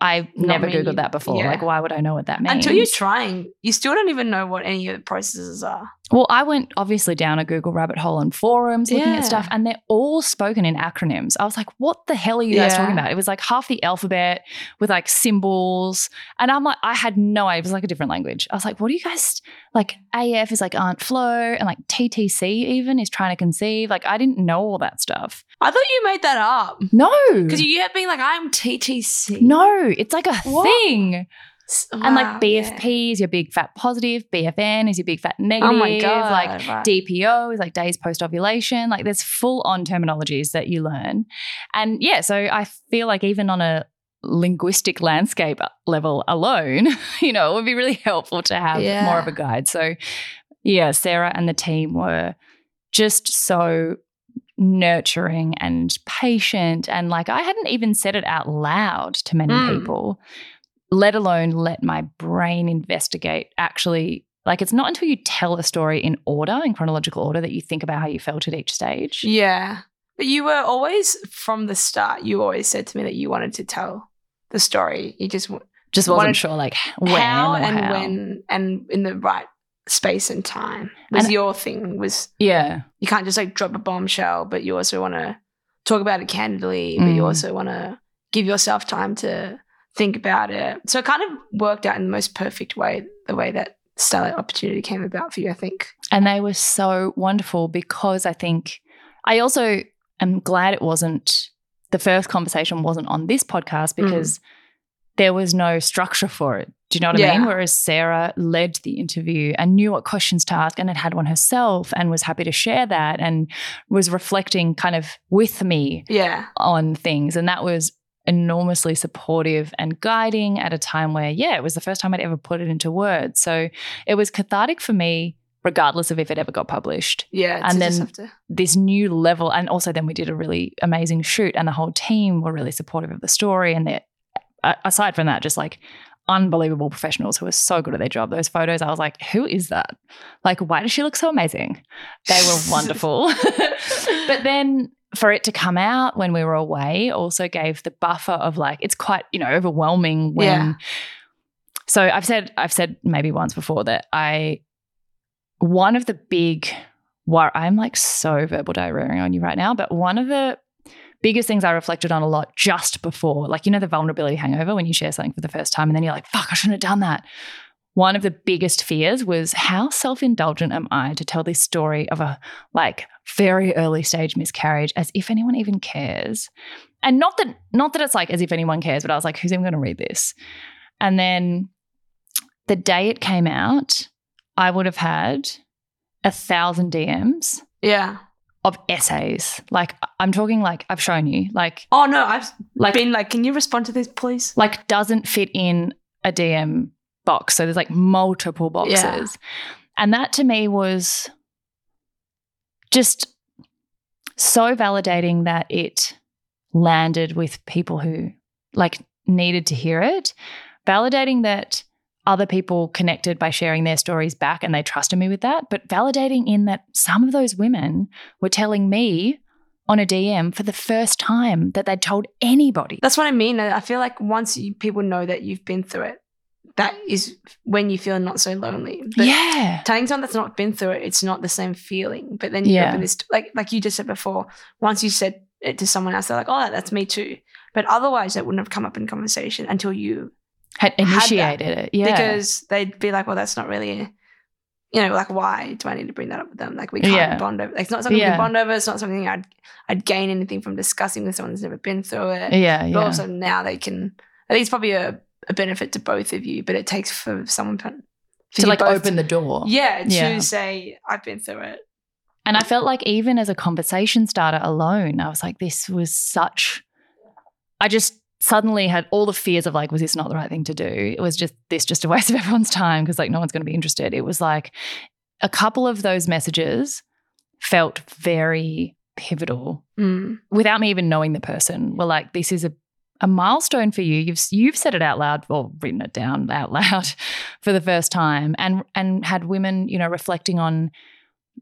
I've never Googled that before. Yeah. Like, why would I know what that means? Until you're trying, you still don't even know what any of the processes are. Well, I went obviously down a Google rabbit hole on forums looking at stuff, and they're all spoken in acronyms. I was like, what the hell are you guys talking about? It was like half the alphabet with like symbols. And I'm like, I had no idea. It was like a different language. I was like, what do you guys, like AF is like Aunt Flo, and like TTC even is trying to conceive. Like I didn't know all that stuff. I thought you made that up. No. Because you have been like, I'm TTC. No. It's like a thing. Wow, and like BFP is your big fat positive, BFN is your big fat negative. Oh my God. Like right. DPO is like days post ovulation. Like there's full on terminologies that you learn. And yeah, so I feel like even on a linguistic landscape level alone, you know, it would be really helpful to have more of a guide. So yeah, Sarah and the team were just so nurturing and patient, and like I hadn't even said it out loud to many people, let alone let my brain investigate. Actually, like it's not until you tell a story in order, in chronological order, that you think about how you felt at each stage. Yeah. But you were always, from the start, you always said to me that you wanted to tell the story. You just wasn't sure like when and in the right space and time. You can't just like drop a bombshell, but you also want to talk about it candidly, but you also want to give yourself time to think about it. So it kind of worked out in the most perfect way, the way that Stella opportunity came about for you, I think. And they were so wonderful because I think I also... I'm glad it wasn't, the first conversation wasn't on this podcast because there was no structure for it. Do you know what I mean? Whereas Sarah led the interview and knew what questions to ask and had one herself and was happy to share that and was reflecting kind of with me on things. And that was enormously supportive and guiding at a time where, it was the first time I'd ever put it into words. So it was cathartic for me, regardless of if it ever got published. Yeah. And then this new level, and also then we did a really amazing shoot and the whole team were really supportive of the story, and they're, aside from that, just like unbelievable professionals who are so good at their job. Those photos, I was like, who is that? Like, why does she look so amazing? They were wonderful. But then for it to come out when we were away also gave the buffer of like, it's quite, you know, overwhelming when. Yeah. So I've said maybe once before that one of the big, I'm like so verbal diarrhea on you right now, but one of the biggest things I reflected on a lot just before, like, you know, the vulnerability hangover when you share something for the first time and then you're like, fuck, I shouldn't have done that. One of the biggest fears was how self-indulgent am I to tell this story of a like very early stage miscarriage as if anyone even cares. And not that it's like as if anyone cares, but I was like, who's even going to read this? And then the day it came out, I would have had 1,000 DMs of essays. Like I'm talking like I've shown you. Like, oh, no, I've like, been like, can you respond to this, please? Like doesn't fit in a DM box. So there's like multiple boxes. Yeah. And that to me was just so validating that it landed with people who like needed to hear it, validating that other people connected by sharing their stories back and they trusted me with that, but validating in that some of those women were telling me on a DM for the first time that they'd told anybody. That's what I mean. I feel like once people know that you've been through it, that is when you feel not so lonely. But telling someone that's not been through it, it's not the same feeling. But then you open this, like you just said before, once you said it to someone else, they're like, oh, that's me too. But otherwise that wouldn't have come up in conversation until you had initiated it, because they'd be like, well, that's not really, you know, like, why do I need to bring that up with them? Like, we can't bond over. Like, it's not something we bond over. It's not something I'd gain anything from discussing with someone who's never been through it. Yeah. But also now they can, I think it's probably a benefit to both of you, but it takes for someone to like open the door. To say, I've been through it. And I felt like even as a conversation starter alone, I was like, this was such, I just suddenly had all the fears of like, was this not the right thing to do? It was just a waste of everyone's time because like no one's going to be interested. It was like a couple of those messages felt very pivotal without me even knowing the person. We're like, this is a milestone for you. You've said it out loud or written it down out loud for the first time, and had women, you know, reflecting on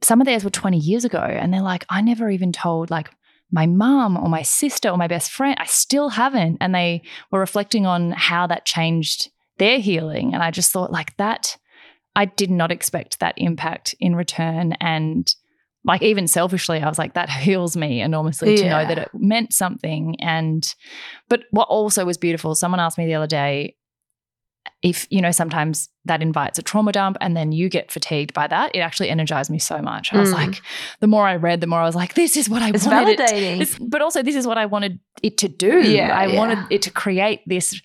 some of theirs were 20 years ago, and they're like, I never even told like my mum or my sister or my best friend, I still haven't. And they were reflecting on how that changed their healing. And I just thought like that, I did not expect that impact in return. And like even selfishly, I was like, that heals me enormously to know that it meant something. And, but what also was beautiful, someone asked me the other day if, you know, sometimes that invites a trauma dump and then you get fatigued by that. It actually energized me so much. I was like, the more I read, the more I was like, this is what I wanted. It's validating. But also this is what I wanted it to do. I wanted it to create this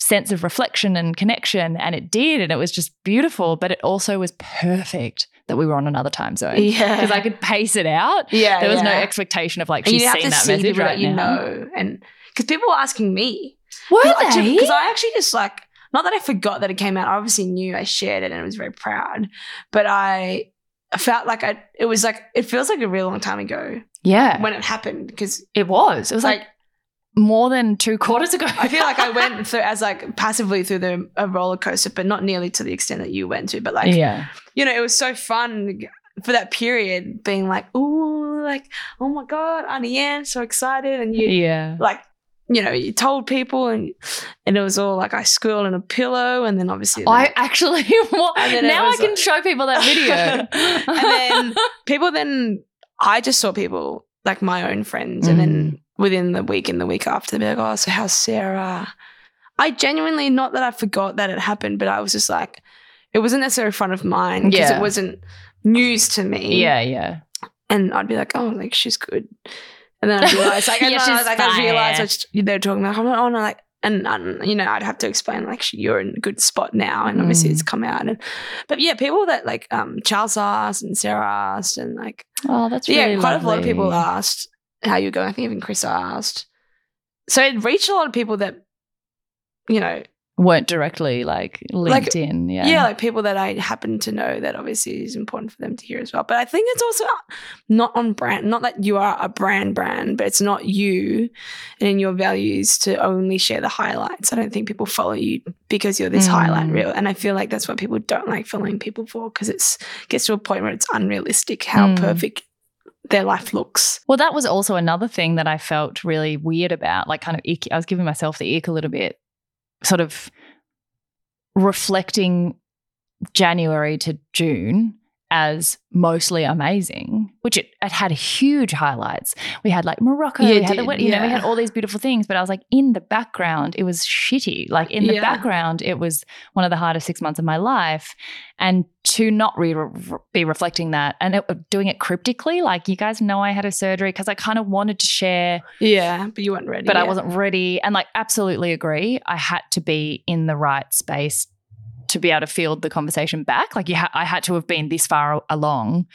sense of reflection and connection, and it did, and it was just beautiful, but it also was perfect that we were on another time zone. Yeah. Because I could pace it out. Yeah. There was no expectation of like, she's seen that message right now. You know, and because people were asking me. Were they? Because I actually just like, not that I forgot that it came out. I obviously knew I shared it and I was very proud, but I felt like it was like, it feels like a real long time ago. Yeah. When it happened, because it was like more than 2 quarters ago. I feel like I went through as like passively through a roller coaster, but not nearly to the extent that you went to. But like, yeah, you know, it was so fun for that period being like, ooh, like, oh my God, Auntie Anne, so excited. And you, yeah, like, you know, you told people and it was all like I squirreled in a pillow and then obviously. Now I can like, show people that video. And then I just saw people like my own friends and then within the week and the week after they'd be like, oh, so how's Sarah? I genuinely, not that I forgot that it happened, but I was just like, it wasn't necessarily front of mind because it wasn't news to me. Yeah, yeah. And I'd be like, oh, like she's good. And then I realised, like, they were talking about, oh, no, like, and you know, I'd have to explain, like, you're in a good spot now, and obviously it's come out. But yeah, people that, like, Charles asked and Sarah asked and, like, oh, that's really lovely. Quite a lot of people asked how you were going. I think even Chris asked. So it reached a lot of people that, you know. Weren't directly, like, linked in, yeah. Yeah, like people that I happen to know that obviously is important for them to hear as well. But I think it's also not on brand, not that you are a brand, but it's not you and in your values to only share the highlights. I don't think people follow you because you're this highlight reel. And I feel like that's what people don't like following people for, because it gets to a point where it's unrealistic how perfect their life looks. Well, that was also another thing that I felt really weird about, like kind of icky. I was giving myself the ick a little bit, sort of reflecting January to June as mostly amazing, which it had huge highlights. We had like Morocco, we had all these beautiful things, but I was like, in the background, it was shitty. Like in the background, it was one of the hardest 6 months of my life, and to not be reflecting that and doing it cryptically, like, you guys know I had a surgery, because I kind of wanted to share. Yeah, but you weren't ready. But I wasn't ready, and like absolutely agree. I had to be in the right space to be able to field the conversation back. Like I had to have been this far along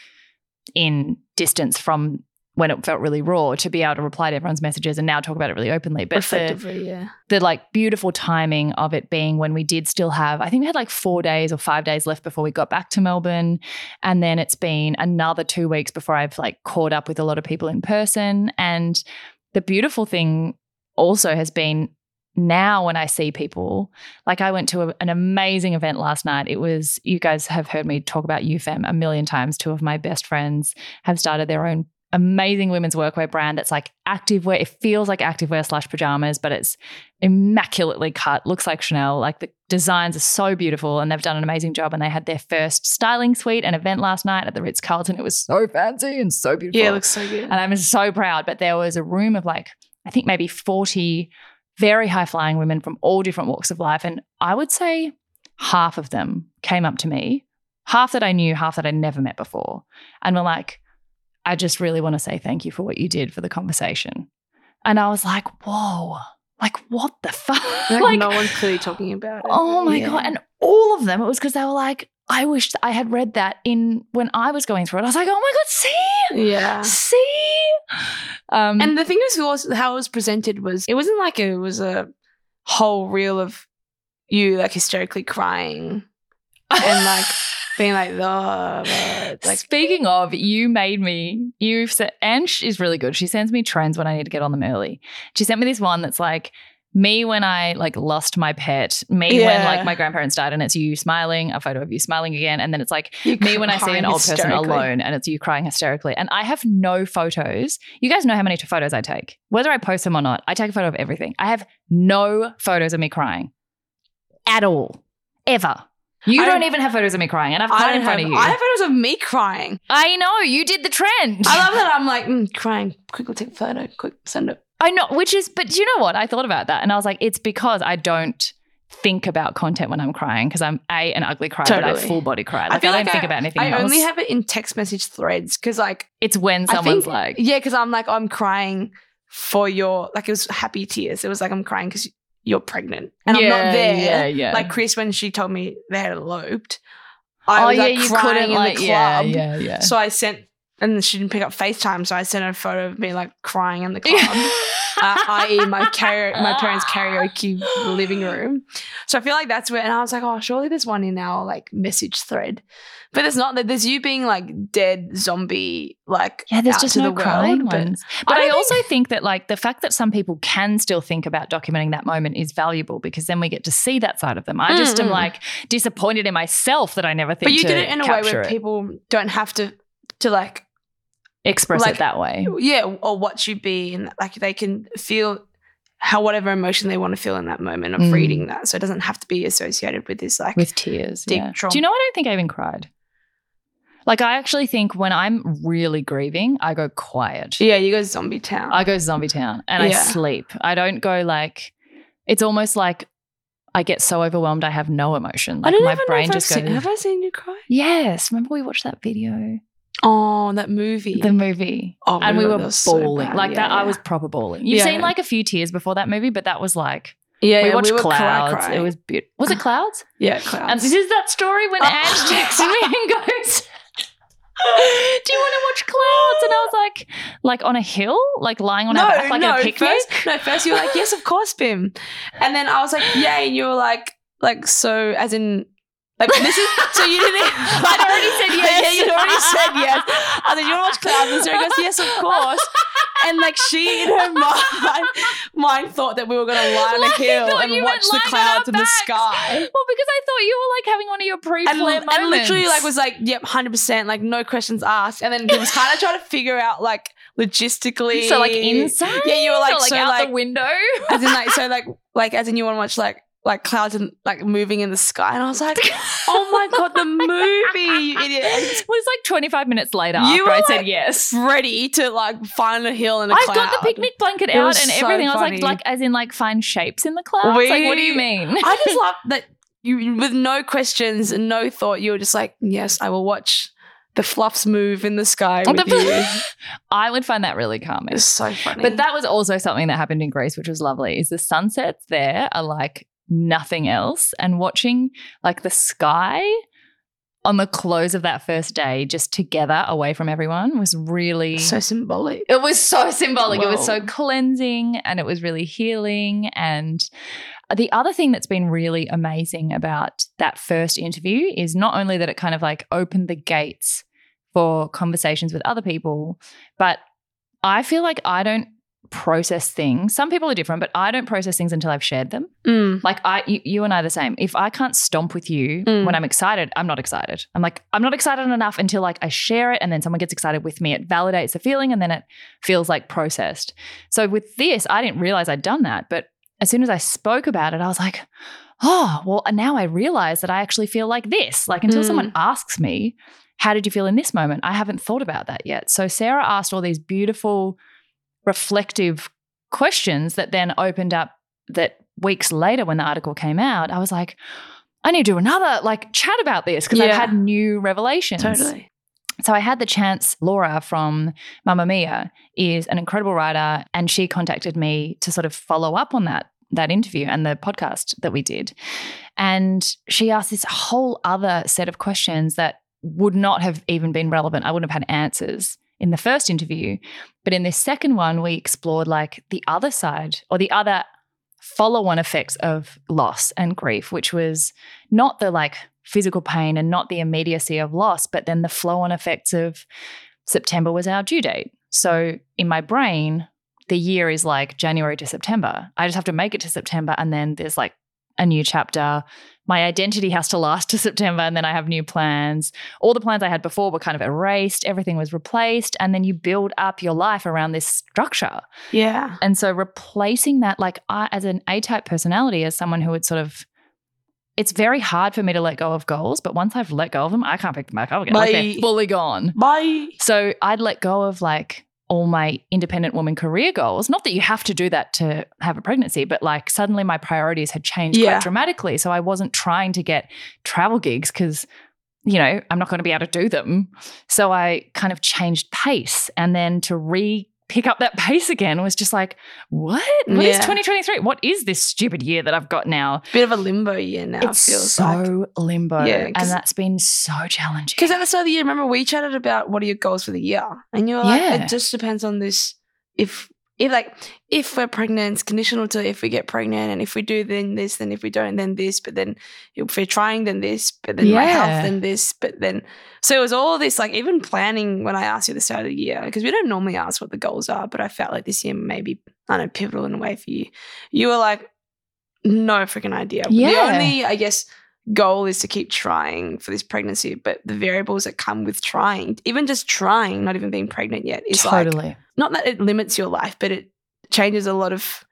in distance from when it felt really raw to be able to reply to everyone's messages and now talk about it really openly. But the like beautiful timing of it being when we did still have, I think we had like 4 days or 5 days left before we got back to Melbourne, and then it's been another 2 weeks before I've like caught up with a lot of people in person. And the beautiful thing also has been, now when I see people, like I went to an amazing event last night. It was, you guys have heard me talk about Ufem a million times. Two of my best friends have started their own amazing women's workwear brand that's like activewear. It feels like activewear / pajamas, but it's immaculately cut, looks like Chanel. Like the designs are so beautiful, and they've done an amazing job, and they had their first styling suite and event last night at the Ritz Carlton. It was so fancy and so beautiful. Yeah, it looks so good. And I'm so proud. But there was a room of like, I think maybe 40 very high-flying women from all different walks of life, and I would say half of them came up to me, half that I knew, half that I'd never met before, and were like, I just really want to say thank you for what you did for the conversation. And I was like, whoa, like what the fuck? Like no one's clearly talking about it. Oh, my God. And all of them, it was because they were like, I wish I had read that when I was going through it. I was like, oh, my God, see? Yeah. See? And the thing is how it was presented was, it wasn't like it was a whole reel of you like hysterically crying and like being like, oh, like. Speaking of, you said, Ange is really good. She sends me trends when I need to get on them early. She sent me this one that's like, me when I like lost my pet, when like my grandparents died, and it's you smiling, a photo of you smiling again, and then it's like you me when I see an old person alone and it's you crying hysterically. And I have no photos. You guys know how many photos I take. Whether I post them or not, I take a photo of everything. I have no photos of me crying at all, ever. You don't even have photos of me crying, and I've cried in front of you. I have photos of me crying. I know. You did the trend. I love that. I'm like, crying. Quick, we'll take a photo. Quick, send it. I know, but you know what? I thought about that and I was like, it's because I don't think about content when I'm crying, because I'm an ugly crier, but I full body cry. Like, I don't think about anything else. I only have it in text message threads, because like. It's when someone's like. Yeah, because I'm like, I'm crying for your, like it was happy tears. It was like, I'm crying because you're pregnant and I'm not there. Yeah, yeah. Like Chris, when she told me they had eloped, I was like crying in the club. Yeah. So I sent, and she didn't pick up FaceTime, so I sent her a photo of me like crying in the club, i.e. my parents' karaoke living room. So I feel like that's where, and I was like, oh, surely there's one in our like message thread. But there's not that. There's you being like dead zombie, like there's out just to no the crying world, ones. But I also think that like the fact that some people can still think about documenting that moment is valuable because then we get to see that side of them. I just am like disappointed in myself that I never think. But you did it in a way where people don't have to like express it that way. Yeah, or what you be, and like they can feel whatever emotion they want to feel in that moment of reading that. So it doesn't have to be associated with this like with tears. Deep trauma. Do you know? I don't think I even cried. Like I actually think when I'm really grieving, I go quiet. Yeah, you go zombie town. I go zombie town and I sleep. I don't go like – it's almost like I get so overwhelmed I have no emotion. Like I don't my even brain know if just I've goes – have I seen you cry? Yes. Remember we watched that video? Oh, that movie. The movie. Oh, and we were bawling. So like that I was proper bawling. You've seen like a few tears before that movie, but that was like – we watched Clouds. Cry. It was beautiful. Was it Clouds? Yeah, Clouds. And this is that story when Ange texts me and goes – do you want to watch Clouds? And I was like on a hill, like lying on our back, like at a picnic. First you were like, yes, of course, Bim. And then I was like, yay. And you were like, so as in, like this is, so you didn't, I'd already said yes. Yeah, you'd already said yes. I was like, you want to watch Clouds? And Sarah goes, yes, of course. And like she in her mind thought that we were going to lie on a hill and watch the clouds and the sky. Well, because I thought you were like having one of your pre-planned moments. And literally like was like, yep, 100%, like no questions asked. And then it was kind of trying to figure out like logistically. So like inside? Yeah, you were like, so out like, the window? As in like, so like as in you want to watch like clouds and like moving in the sky. And I was like, oh my God, the movie, you idiot. It was like 25 minutes later after I said yes. Ready to like find a hill and a cloud. I got the picnic blanket out and everything. Funny. I was like as in like find shapes in the clouds. Like, what do you mean? I just love that you, with no questions, no thought, you were just like, yes, I will watch the fluffs move in the sky with you. I would find that really calming. It's so funny. But that was also something that happened in Greece, which was lovely, is the sunsets there are like, nothing else, and watching like the sky on the close of that first day just together away from everyone was really so symbolic. It was so symbolic. Whoa. It was so cleansing and it was really healing. And the other thing that's been really amazing about that first interview is not only that it kind of like opened the gates for conversations with other people, but I feel like I don't process things. Some people are different, but I don't process things until I've shared them. Like you and I are the same. If I can't stomp with you when I'm excited, I'm not excited. I'm like, I'm not excited enough until like I share it and then someone gets excited with me. It validates the feeling and then it feels like processed. So with this, I didn't realize I'd done that. But as soon as I spoke about it, I was like, oh, well, now I realize that I actually feel like this. Like until someone asks me, how did you feel in this moment? I haven't thought about that yet. So Sarah asked all these beautiful reflective questions that then opened up that weeks later when the article came out, I was like, I need to do another like chat about this because I've had new revelations. Totally. So I had the chance, Laura from Mamma Mia is an incredible writer and she contacted me to sort of follow up on that interview and the podcast that we did. And she asked this whole other set of questions that would not have even been relevant. I wouldn't have had answers in the first interview, but in this second one we explored like the other side or the other follow-on effects of loss and grief, which was not the like physical pain and not the immediacy of loss, but then the flow-on effects of September was our due date. So in my brain, the year is like January to September. I just have to make it to September and then there's like a new chapter. My identity has to last to September and then I have new plans. All the plans I had before were kind of erased. Everything was replaced and then you build up your life around this structure. Yeah. And so replacing that, like I, as an A-type personality, as someone who would sort of, it's very hard for me to let go of goals, but once I've let go of them, I can't pick them back up again. Like they're fully gone. Bye. So I'd let go of like all my independent woman career goals. Not that you have to do that to have a pregnancy, but like suddenly my priorities had changed quite dramatically. So I wasn't trying to get travel gigs because, you know, I'm not going to be able to do them. So I kind of changed pace. And then to pick up that pace again. I was just like, what is 2023? What is this stupid year that I've got now? Bit of a limbo year now. It's feels so like. Limbo. Yeah, and that's been so challenging. Because at the start of the year, remember we chatted about what are your goals for the year? And you're like, it just depends on this. If we're pregnant, it's conditional to if we get pregnant, and if we do, then this, then if we don't, then this, but then if we're trying, then this, but then my health, then this, but then. So it was all this, like, even planning when I asked you at the start of the year, because we don't normally ask what the goals are, but I felt like this year maybe, I don't know, pivotal in a way for you. You were like, no freaking idea. Yeah. The only, I guess, goal is to keep trying for this pregnancy, but the variables that come with trying, even just trying, not even being pregnant yet, is totally. Like, not that it limits your life, but it changes a lot of,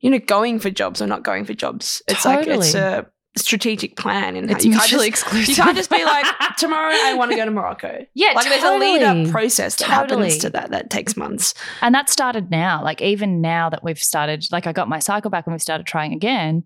you know, going for jobs or not going for jobs. It's totally. Like it's a strategic plan, and it's mutually exclusive. You can't just be like, tomorrow I want to go to Morocco. Yeah, like totally. There's a lead-up process that happens to that takes months, and that started now. Like even now that we've started, like I got my cycle back and we started trying again.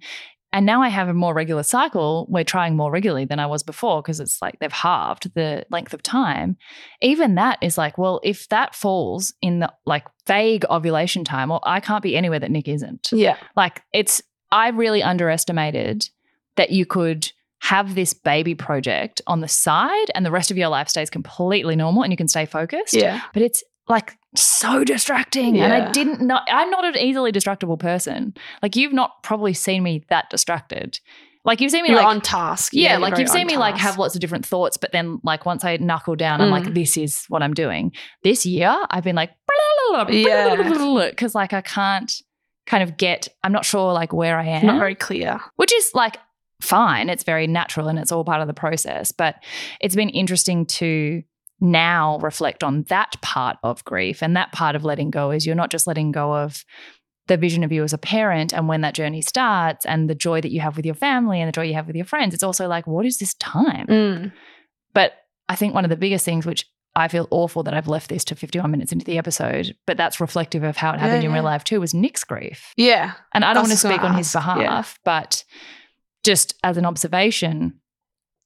And now I have a more regular cycle. We're trying more regularly than I was before because it's like they've halved the length of time. Even that is like, well, if that falls in the like vague ovulation time, well, I can't be anywhere that Nick isn't. Yeah. Like it's, I really underestimated that you could have this baby project on the side and the rest of your life stays completely normal and you can stay focused. Yeah. But it's like so distracting. Yeah. And I'm not an easily distractible person. Like you've not probably seen me that distracted. Like you've seen me on task. Yeah, like you've seen me like have lots of different thoughts, but then like once I knuckle down, I'm like, this is what I'm doing. This year I've been like, because like I can't kind of get, I'm not sure like where I am. It's not very clear. Which is like fine. It's very natural and it's all part of the process. But it's been interesting to now reflect on that part of grief, and that part of letting go is you're not just letting go of the vision of you as a parent and when that journey starts and the joy that you have with your family and the joy you have with your friends. It's also like, what is this time? But I think one of the biggest things, which I feel awful that I've left this to 51 minutes into the episode, but that's reflective of how it happened in real life too, was Nick's grief. Yeah. And I don't want to speak on his behalf, but just as an observation,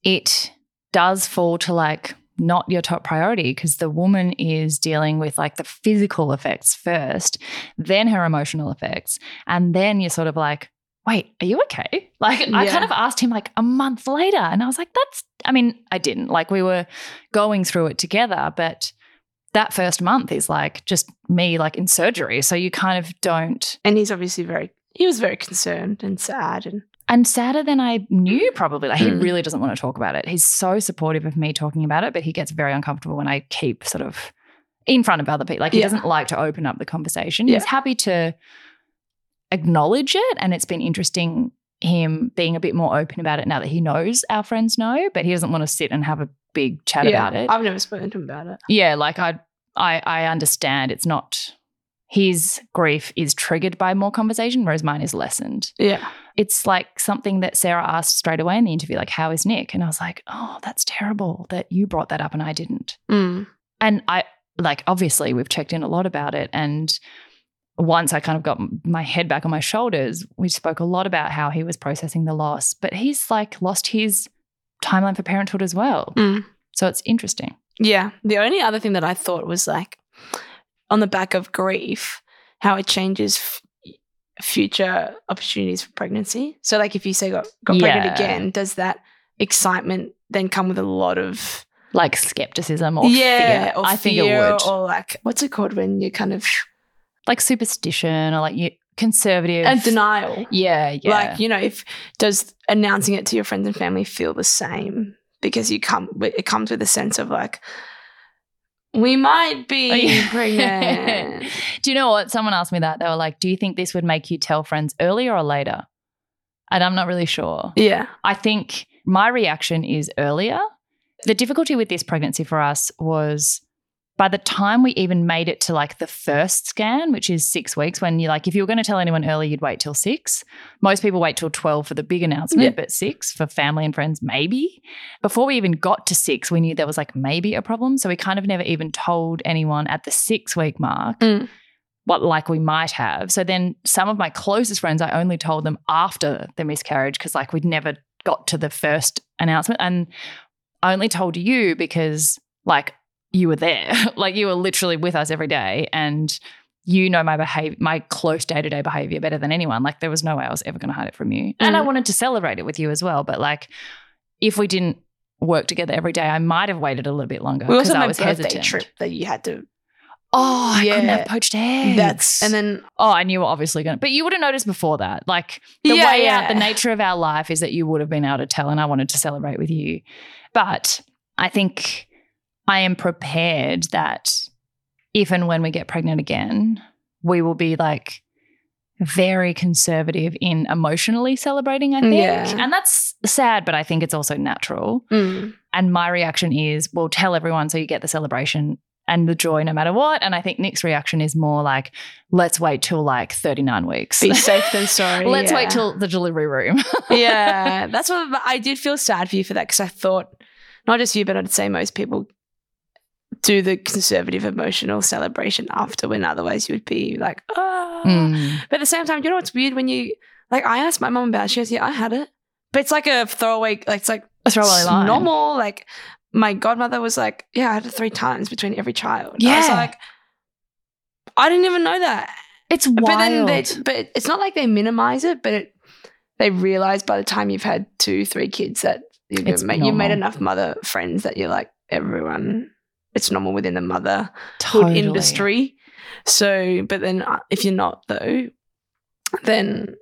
it does fall to like not your top priority because the woman is dealing with like the physical effects first, then her emotional effects. And then you're sort of like, wait, are you okay? Like I kind of asked him like a month later and I was like, I didn't. Like we were going through it together, but that first month is like just me like in surgery. So you kind of don't. And he's obviously he was very concerned and sad and sadder than I knew probably. Like he really doesn't want to talk about it. He's so supportive of me talking about it, but he gets very uncomfortable when I keep sort of in front of other people. Like he doesn't like to open up the conversation. Yeah. He's happy to acknowledge it, and it's been interesting him being a bit more open about it now that he knows our friends know, but he doesn't want to sit and have a big chat about it. I've never spoken to him about it. Yeah, like I understand it's not. His grief is triggered by more conversation, whereas mine is lessened. Yeah. It's like something that Sarah asked straight away in the interview, like, how is Nick? And I was like, oh, that's terrible that you brought that up and I didn't. And I, like, obviously we've checked in a lot about it. And once I kind of got my head back on my shoulders, we spoke a lot about how he was processing the loss, but he's like lost his timeline for parenthood as well. So it's interesting. Yeah. The only other thing that I thought was like, on the back of grief, how it changes future opportunities for pregnancy. So, like if you say got pregnant again, does that excitement then come with a lot of like skepticism or fear? Or I think it would. Or like what's it called when you're kind of like superstition or like you conservative and denial. Yeah, yeah. Like you know, if does announcing it to your friends and family feel the same because it comes with a sense of like. We might be pregnant. Do you know what? Someone asked me that. They were like, do you think this would make you tell friends earlier or later? And I'm not really sure. Yeah. I think my reaction is earlier. The difficulty with this pregnancy for us was by the time we even made it to like the first scan, which is 6 weeks, when you're like, if you were going to tell anyone early, you'd wait till 6. Most people wait till 12 for the big announcement, but 6 for family and friends, maybe. Before we even got to 6, we knew there was like maybe a problem. So we kind of never even told anyone at the 6-week mark what like we might have. So then some of my closest friends, I only told them after the miscarriage because like we'd never got to the first announcement. And I only told you because like, you were there, like you were literally with us every day and you know my behavior, my close day-to-day behavior better than anyone. Like there was no way I was ever going to hide it from you. And I wanted to celebrate it with you as well. But like if we didn't work together every day, I might have waited a little bit longer because I was hesitant. We also had a birthday trip that you had to. Oh, yeah. I couldn't have poached eggs. And you were obviously going to. But you would have noticed before that. Like the way out, the nature of our life is that you would have been able to tell, and I wanted to celebrate with you. But I think I am prepared that if and when we get pregnant again, we will be like very conservative in emotionally celebrating, I think. Yeah. And that's sad, but I think it's also natural. Mm. And my reaction is, well, tell everyone so you get the celebration and the joy no matter what. And I think Nick's reaction is more like, let's wait till like 39 weeks. Be safe than sorry. Let's wait till the delivery room. Yeah. That's what I did feel sad for you for that, because I thought, not just you, but I'd say most people do the conservative emotional celebration after, when otherwise you would be like, oh. Mm. But at the same time, you know what's weird when you, like I asked my mum about it, she goes, yeah, I had it. But it's like a throwaway, like it's like a throwaway line. Normal, like my godmother was like, yeah, I had it 3 times between every child. Yeah. I was like, I didn't even know that. It's wild. But then but it's not like they minimize it, but they realize by the time you've had 2-3 kids that you've made enough mother friends that you're like, everyone, it's normal within the motherhood industry. So, but then if you're not though, then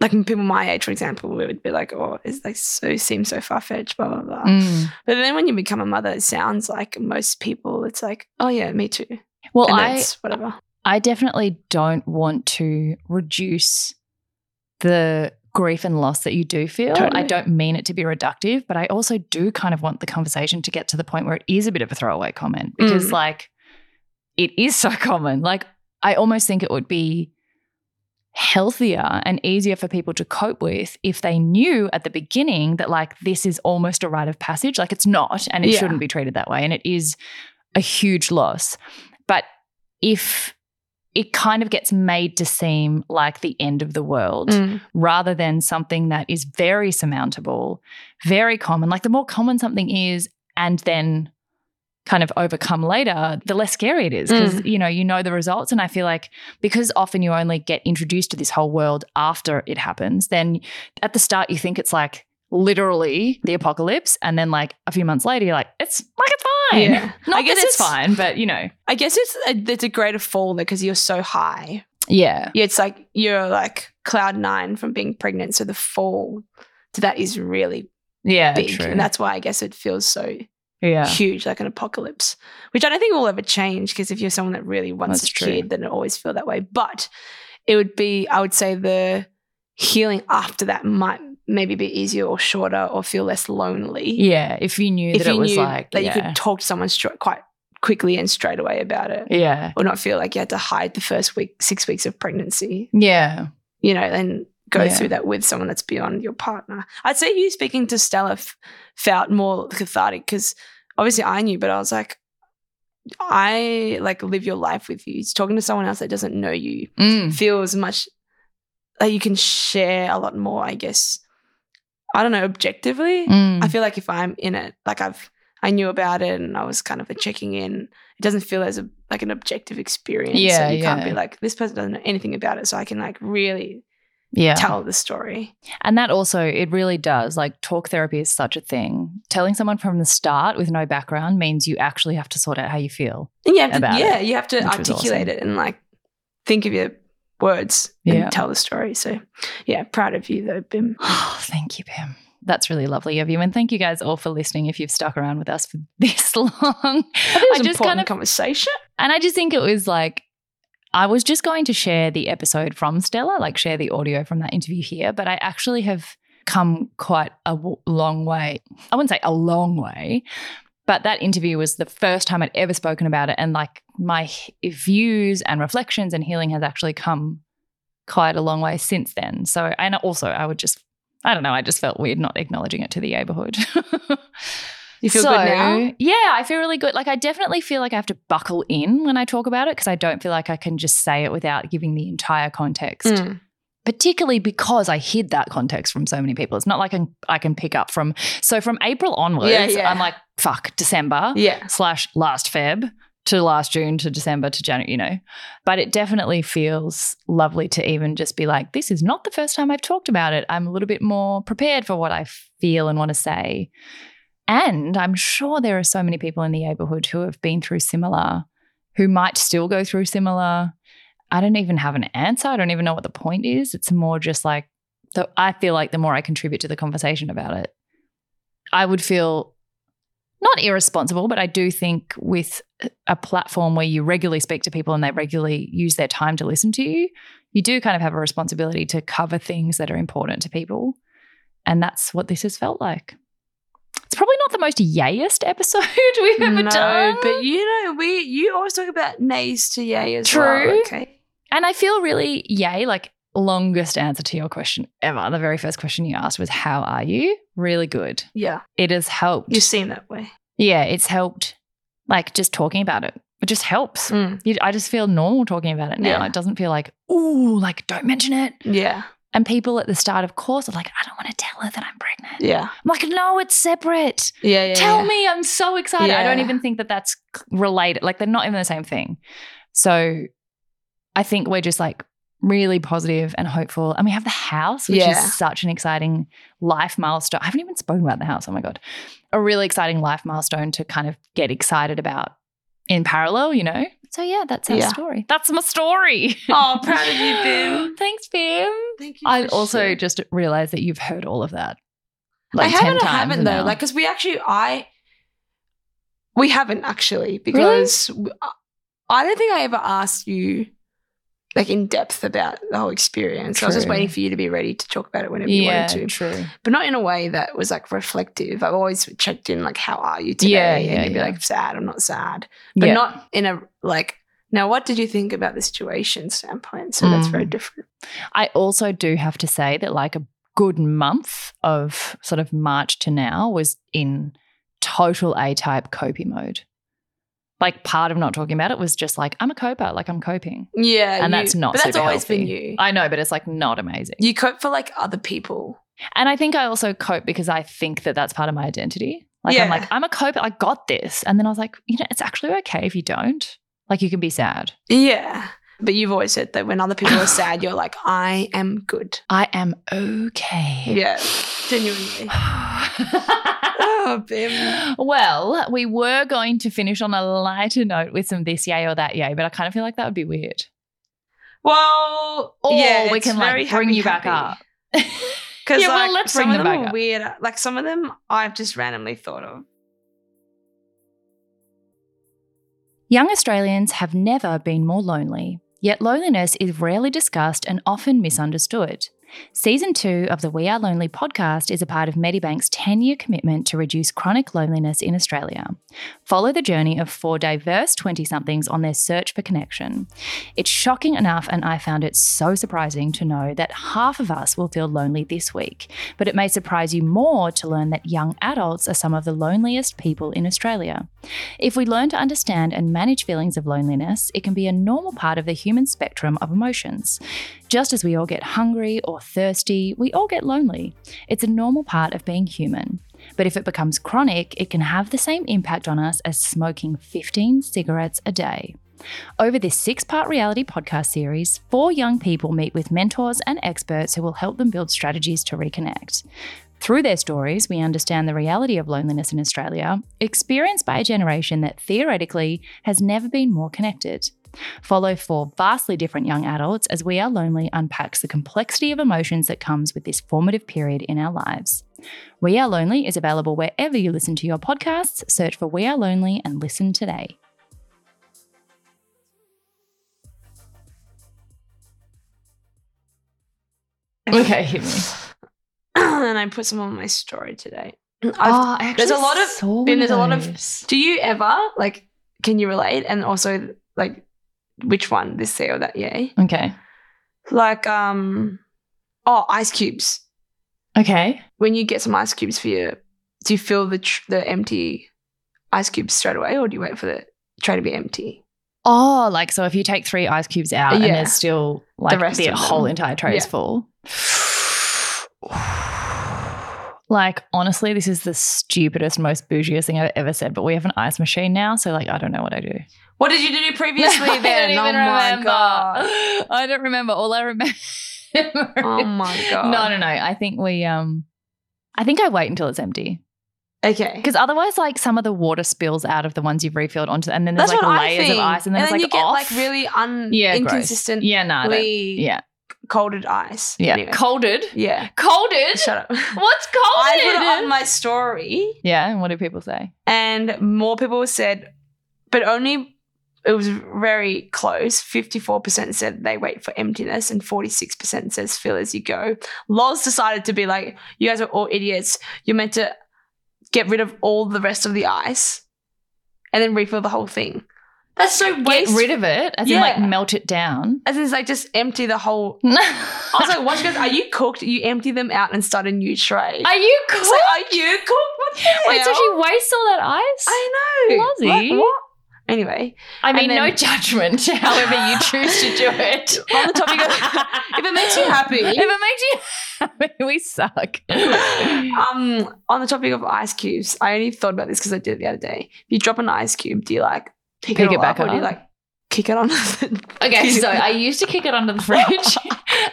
like people my age, for example, we would be like, oh, it's like seems so far-fetched, blah, blah, blah. Mm. But then when you become a mother, it sounds like most people, it's like, oh, yeah, me too. Well, and I definitely don't want to reduce the grief and loss that you do feel. Totally. I don't mean it to be reductive, but I also do kind of want the conversation to get to the point where it is a bit of a throwaway comment, because like it is so common. Like I almost think it would be healthier and easier for people to cope with if they knew at the beginning that like this is almost a rite of passage. Like it's not, and it shouldn't be treated that way, and it is a huge loss. But if it kind of gets made to seem like the end of the world rather than something that is very surmountable, very common. Like the more common something is and then kind of overcome later, the less scary it is, because, you know the results. And I feel like because often you only get introduced to this whole world after it happens, then at the start you think it's like literally the apocalypse, and then like a few months later you're like, it's fine. Yeah. I guess it's fine, but you know. I guess it's a greater fall there because you're so high. Yeah. It's like you're like cloud 9 from being pregnant, so the fall to that is really big. True. And that's why I guess it feels so huge, like an apocalypse, which I don't think will ever change, because if you're someone that really wants a kid, then it always feel that way. But it would be, I would say the healing after that might maybe be easier or shorter or feel less lonely. Yeah, if you knew that it was like that you could talk to someone quite quickly and straight away about it. Yeah. Or not feel like you had to hide the first 6 weeks of pregnancy. Yeah. You know, and go through that with someone that's beyond your partner. I'd say you speaking to Stella felt more cathartic, because obviously I knew, but I was like, I like live your life with you. It's talking to someone else that doesn't know you feels much like you can share a lot more, I guess. I don't know, objectively, I feel like if I'm in it, like I knew about it and I was kind of like checking in, it doesn't feel as like an objective experience. Yeah, so you can't be like, this person doesn't know anything about it, so I can like really tell the story. And that also, it really does, like talk therapy is such a thing. Telling someone from the start with no background means you actually have to sort out how you feel. And you have about to, it, you have to articulate it and like think of your words and tell the story. So, yeah, proud of you though, Bim. Oh, thank you, Bim. That's really lovely of you, and thank you guys all for listening if you've stuck around with us for this long. I think it was an important conversation. And I just think it was like, I was just going to share the episode from Stella, like share the audio from that interview here, but I actually have come quite a long way. I wouldn't say a long way, but that interview was the first time I'd ever spoken about it, and like my views and reflections and healing has actually come quite a long way since then. So, and also I would just, I don't know, I just felt weird not acknowledging it to the Yaybourhood. You feel good now? Yeah, I feel really good. Like I definitely feel like I have to buckle in when I talk about it, because I don't feel like I can just say it without giving the entire context. Particularly because I hid that context from so many people. It's not like I can pick up from. So from April onwards, I'm like, fuck, December / last Feb to last June to December to January, you know. But it definitely feels lovely to even just be like, this is not the first time I've talked about it. I'm a little bit more prepared for what I feel and want to say. And I'm sure there are so many people in the neighbourhood who have been through similar, who might still go through similar. I don't even have an answer. I don't even know what the point is. It's more just like, I feel like the more I contribute to the conversation about it, I would feel not irresponsible, but I do think with a platform where you regularly speak to people and they regularly use their time to listen to you, you do kind of have a responsibility to cover things that are important to people. And that's what this has felt like. It's probably not the most yayest episode we've ever done. No, but you always talk about nays to yay as well. True. Okay. And I feel really yay, like longest answer to your question ever. The very first question you asked was, how are you? Really good. Yeah. It has helped. You seem that way. Yeah, it's helped. Like just talking about it. It just helps. I just feel normal talking about it now. Yeah. It doesn't feel like, ooh, like don't mention it. Yeah. And people at the start of course are like, I don't want to tell her that I'm pregnant. Yeah. I'm like, no, it's separate. Yeah. Tell me. I'm so excited. Yeah. I don't even think that that's related. Like they're not even the same thing. So I think we're just like really positive and hopeful. And we have the house, which is such an exciting life milestone. I haven't even spoken about the house. Oh, my God. A really exciting life milestone to kind of get excited about in parallel, you know. So, yeah, that's our story. That's my story. Oh, proud of you, Bim. Thanks, Bim. Thank you. I also just realised that you've heard all of that. Like I haven't though. Like, because we haven't actually because really? I don't think I ever asked you like in depth about the whole experience. True. I was just waiting for you to be ready to talk about it whenever you wanted to. True. But not in a way that was like reflective. I've always checked in like, how are you today? And you'd be like, sad or not sad. But not in a like, now what did you think about the situation standpoint? So that's very different. I also do have to say that like a good month of sort of March to now was in total A-type coping mode. Like part of not talking about it was just like, I'm a coper, like I'm coping. Yeah. And that's not super healthy. But that's always been you. I know, but it's like not amazing. You cope for like other people. And I think I also cope because I think that that's part of my identity. Like I'm like, I'm a coper, I got this. And then I was like, you know, it's actually okay if you don't. Like you can be sad. Yeah. But you've always said that when other people are sad, you're like, I am good. I am okay. Yeah, genuinely. Oh, Bim. Well, we were going to finish on a lighter note with some this yay or that yay, but I kind of feel like that would be weird. Well, or we can like bring you back up. Because let's bring them back up. Weird. Like some of them I've just randomly thought of. Young Australians have never been more lonely, yet loneliness is rarely discussed and often misunderstood. Season 2 of the We Are Lonely podcast is a part of Medibank's 10-year commitment to reduce chronic loneliness in Australia. Follow the journey of 4 diverse 20-somethings on their search for connection. It's shocking enough, and I found it so surprising to know that half of us will feel lonely this week, but it may surprise you more to learn that young adults are some of the loneliest people in Australia. If we learn to understand and manage feelings of loneliness, it can be a normal part of the human spectrum of emotions. Just as we all get hungry or thirsty, we all get lonely. It's a normal part of being human. But if it becomes chronic, it can have the same impact on us as smoking 15 cigarettes a day. Over this 6-part reality podcast series, 4 young people meet with mentors and experts who will help them build strategies to reconnect. Through their stories, we understand the reality of loneliness in Australia, experienced by a generation that theoretically has never been more connected. Follow 4 vastly different young adults as We Are Lonely unpacks the complexity of emotions that comes with this formative period in our lives. We Are Lonely is available wherever you listen to your podcasts. Search for We Are Lonely and listen today. Okay, hit me. And I put some on my story today. There's a lot of. Do you ever like? Can you relate? And also like. Which one, this say or that yay? Okay. Like, ice cubes. Okay. When you get some ice cubes for your, do you fill the empty ice cubes straight away or do you wait for the tray to be empty? Oh, like so if you take 3 ice cubes out and there's still like the whole entire tray is full. Like, honestly, this is the stupidest, most bougiest thing I've ever said, but we have an ice machine now, so, like, I don't know what I do. What did you do previously then? I don't even remember. I don't remember. All I remember. Oh, my God. No. I think we I wait until it's empty. Okay. Because otherwise, like, some of the water spills out of the ones you've refilled onto, and then there's, like, layers of ice, and then it's, like, off. You get, like, really inconsistent. Yeah, no, colded ice. Yeah. Anyway. Colded? Yeah. Colded? Shut up. What's colded? I put it on my story. Yeah, and what did people say? And more people said, but only it was very close. 54% said they wait for emptiness and 46% says fill as you go. Loz decided to be like, you guys are all idiots. You're meant to get rid of all the rest of the ice and then refill the whole thing. That's so wasteful. Get rid of it, as in, like, melt it down. As in, it's like, just empty the whole. I was like, "What, guys? Are you cooked? You empty them out and start a new tray. Are you cooked? Like, are you cooked? What the hell? Wait, so she wastes all that ice? I know. Lozzie. What? Anyway. I mean, no judgment, however you choose to do it. On the topic of if it makes you happy. We suck. On the topic of ice cubes, I only thought about this because I did it the other day. If you drop an ice cube, do you, like, Pick it back up. Or do you, like, kick it under the Okay, so I used to kick it under the fridge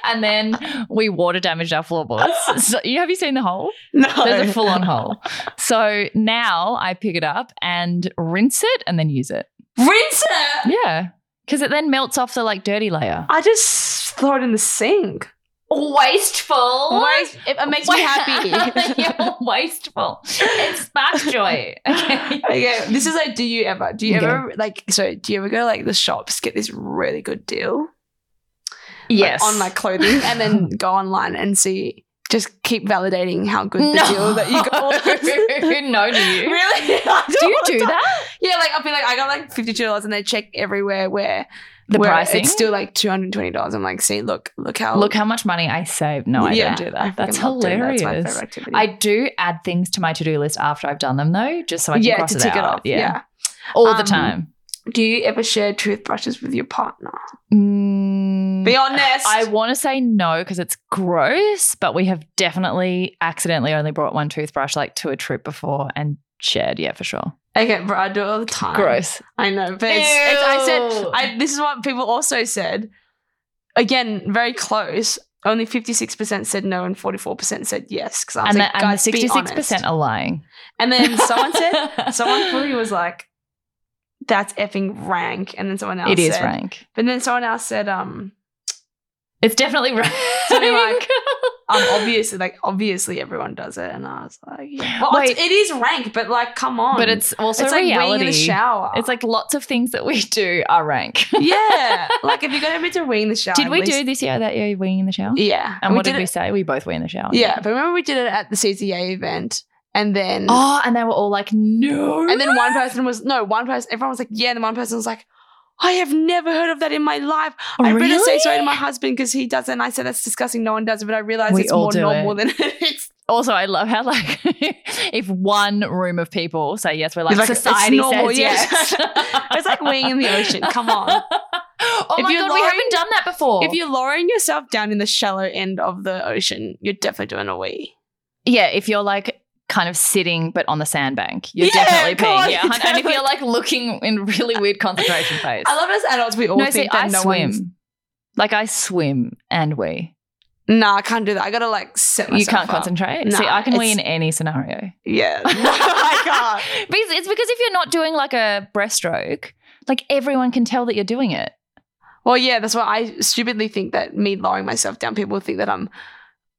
and then we water damaged our floorboards. So, have you seen the hole? No. There's a full-on hole. So now I pick it up and rinse it and then use it. Rinse it? Yeah, because it then melts off the, like, dirty layer. I just throw it in the sink. Wasteful. It makes me happy. You're wasteful. It sparks joy. Okay. This is like, do you ever go to, like, the shops, get this really good deal? Yes. Like, on, like, clothing and then go online and see, just keep validating how good the deal that you got. No, do you? Really? Do you do that? Yeah, like, I'll be like, I got, like, $52 and they check everywhere where pricing. It's still like $220. I'm like, see, look how much money I saved. No, I don't do that. That's hilarious. That's my favorite activity. I do add things to my to-do list after I've done them though, just so I can cross it out. Yeah, to tick it off. Yeah. All the time. Do you ever share toothbrushes with your partner? Be honest. I want to say no because it's gross, but we have definitely accidentally only brought one toothbrush, like, to a trip before and shared, yeah, for sure. Okay, bro, I do it all the time. Gross. I know, but this is what people also said. Again, very close. Only 56% said no and 44% said yes. Because I was like, guys, be honest. And the 66% are lying. And then someone fully was like, that's effing rank. And then someone else said. It is rank. But then someone else said, it's definitely rank. So they're like, obviously everyone does it, and I was like, yeah. Well, wait, it is rank, but, like, come on. But it's also it's reality. It's like winging the shower. It's like lots of things that we do are rank. Yeah. Like, if you're going to be to wing the shower. Did we do this year that year winging the shower? Yeah. And what did we say? We both wing the shower. Yeah, yeah. But remember we did it at the Seize the Yay event. And then. Oh, and they were all like, no. And then everyone was like, yeah. And then one person was like, I have never heard of that in my life. Oh, I really? Better say sorry to my husband because he does it. And I said, that's disgusting. No one does it. But I realised it's more normal than it is. Also, I love how, like, if one room of people say yes, we're like, society normal, says yes. It's like weighing in the ocean. Come on. Oh, my God, we haven't done that before. If you're lowering yourself down in the shallow end of the ocean, you're definitely doing a wee. Yeah, if you're, like, kind of sitting but on the sandbank. You're definitely peeing. Yeah, definitely. And if you're, like, looking in really weird concentration phase. I love as adults we all think that no swim. One's... Like, I swim and wee. No, I can't do that. I got to, like, set myself up. You can't concentrate? Nah, see, I can wee in any scenario. Yeah. No, I can't. It's because if you're not doing, like, a breaststroke, like, everyone can tell that you're doing it. Well, yeah, that's why I stupidly think that me lowering myself down, people think that I'm...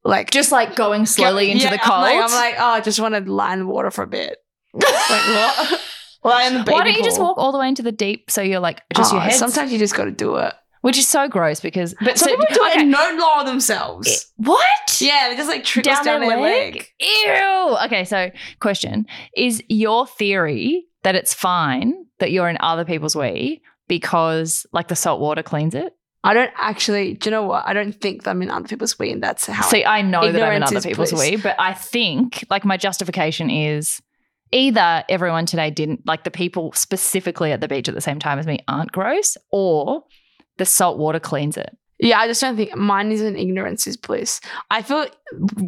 Like, just, like, going slowly into the cold. I'm like, oh, I just want to lie in the water for a bit. Like, what? Lie in the baby Why don't you pool. Just walk all the way into the deep so you're, like, just your head? Sometimes you just got to do it. Which is so gross because... But some people do it and don't lower themselves. What? Yeah, they just, like, trickles down their leg. Ew. Okay, so question. Is your theory that it's fine that you're in other people's wee because, like, the salt water cleans it? I don't actually, do you know what? I don't think that I'm in other people's wee and that's how. See, I know that I'm in other people's wee, but I think, like, my justification is either everyone today didn't, like, the people specifically at the beach at the same time as me aren't gross, or the salt water cleans it. Yeah, I just don't think mine isn't ignorance is bliss. I feel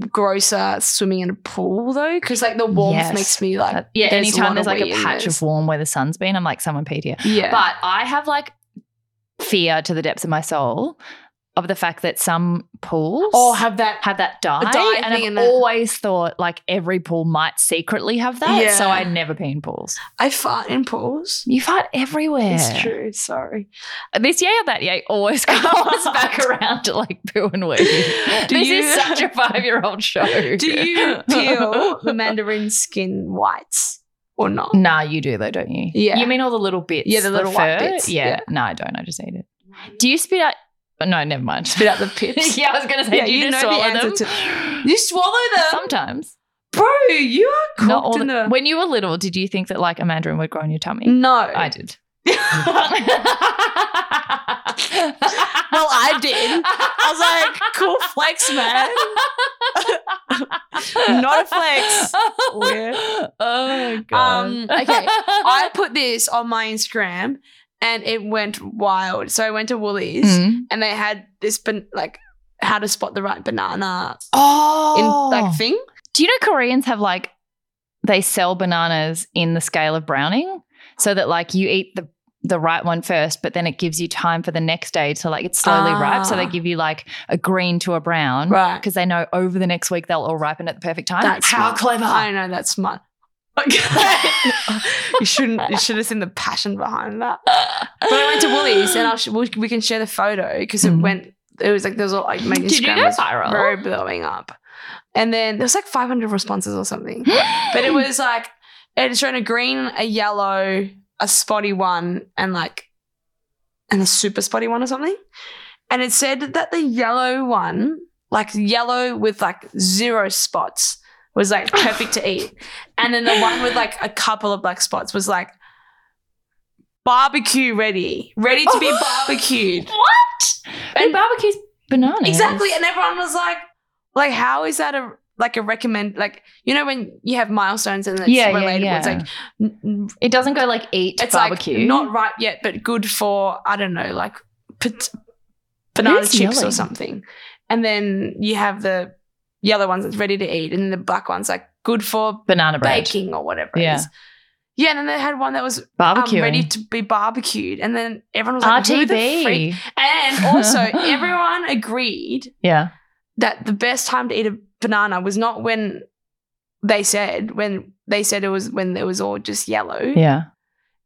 grosser swimming in a pool though, because like the warmth makes me like that, anytime there's like a patch of warm where the sun's been, I'm like, someone peed here. Yeah. But I have like fear to the depths of my soul of the fact that some pools have that dye, and I've always thought like every pool might secretly have that, so I never pee in pools. I fart in pools. You fart everywhere. It's true, sorry. This yay or that yay always comes back around to like poo and wee. This is such a 5-year-old show. Do you peel the mandarin skin whites? Or not? Nah, you do though, don't you? Yeah. You mean all the little bits? Yeah, the little white bits. Yeah. No, I don't. I just eat it. Do you spit out? No, never mind. Spit out the pips. Yeah, I was going to say, do you just swallow them? You swallow them? Sometimes. Bro, you are cooked When you were little, did you think that like a mandarin would grow in your tummy? No. I did. Well, I did. I was like, cool flex, man. Not a flex. Weird. Oh, God. Okay, I put this on my Instagram and it went wild. So I went to Woolies and they had this like how to spot the right banana in like thing. Do you know Koreans have like they sell bananas in the scale of Browning so that like you eat the right one first, but then it gives you time for the next day to like it's slowly ripe. So they give you like a green to a brown, right? Because they know over the next week they'll all ripen at the perfect time. That's how clever! I know, that's smart. You should have seen the passion behind that. But I went to Woolies, and we can share the photo because it went. It was like there was all like my Instagram was viral, very blowing up, and then there was like 500 responses or something. But it was like it showed a green, a yellow, a spotty one, and like, and a super spotty one or something. And it said that the yellow one, like yellow with like zero spots, was like perfect to eat. And then the one with like a couple of black spots was like barbecue ready to be barbecued. What? And barbecue's bananas. Exactly. And everyone was like, how is that a recommend, like, you know when you have milestones and it's relatable. Yeah. It's like it doesn't go like eat it's barbecue. Like not ripe yet, but good for, I don't know, like banana chips or something. And then you have the yellow ones that's ready to eat, and then the black ones like good for banana bread. Baking or whatever it is. Yeah, and then they had one that was ready to be barbecued, and then everyone was like, "Who the freak?" And also everyone agreed that the best time to eat a banana was not when they said it was when it was all just yellow. Yeah.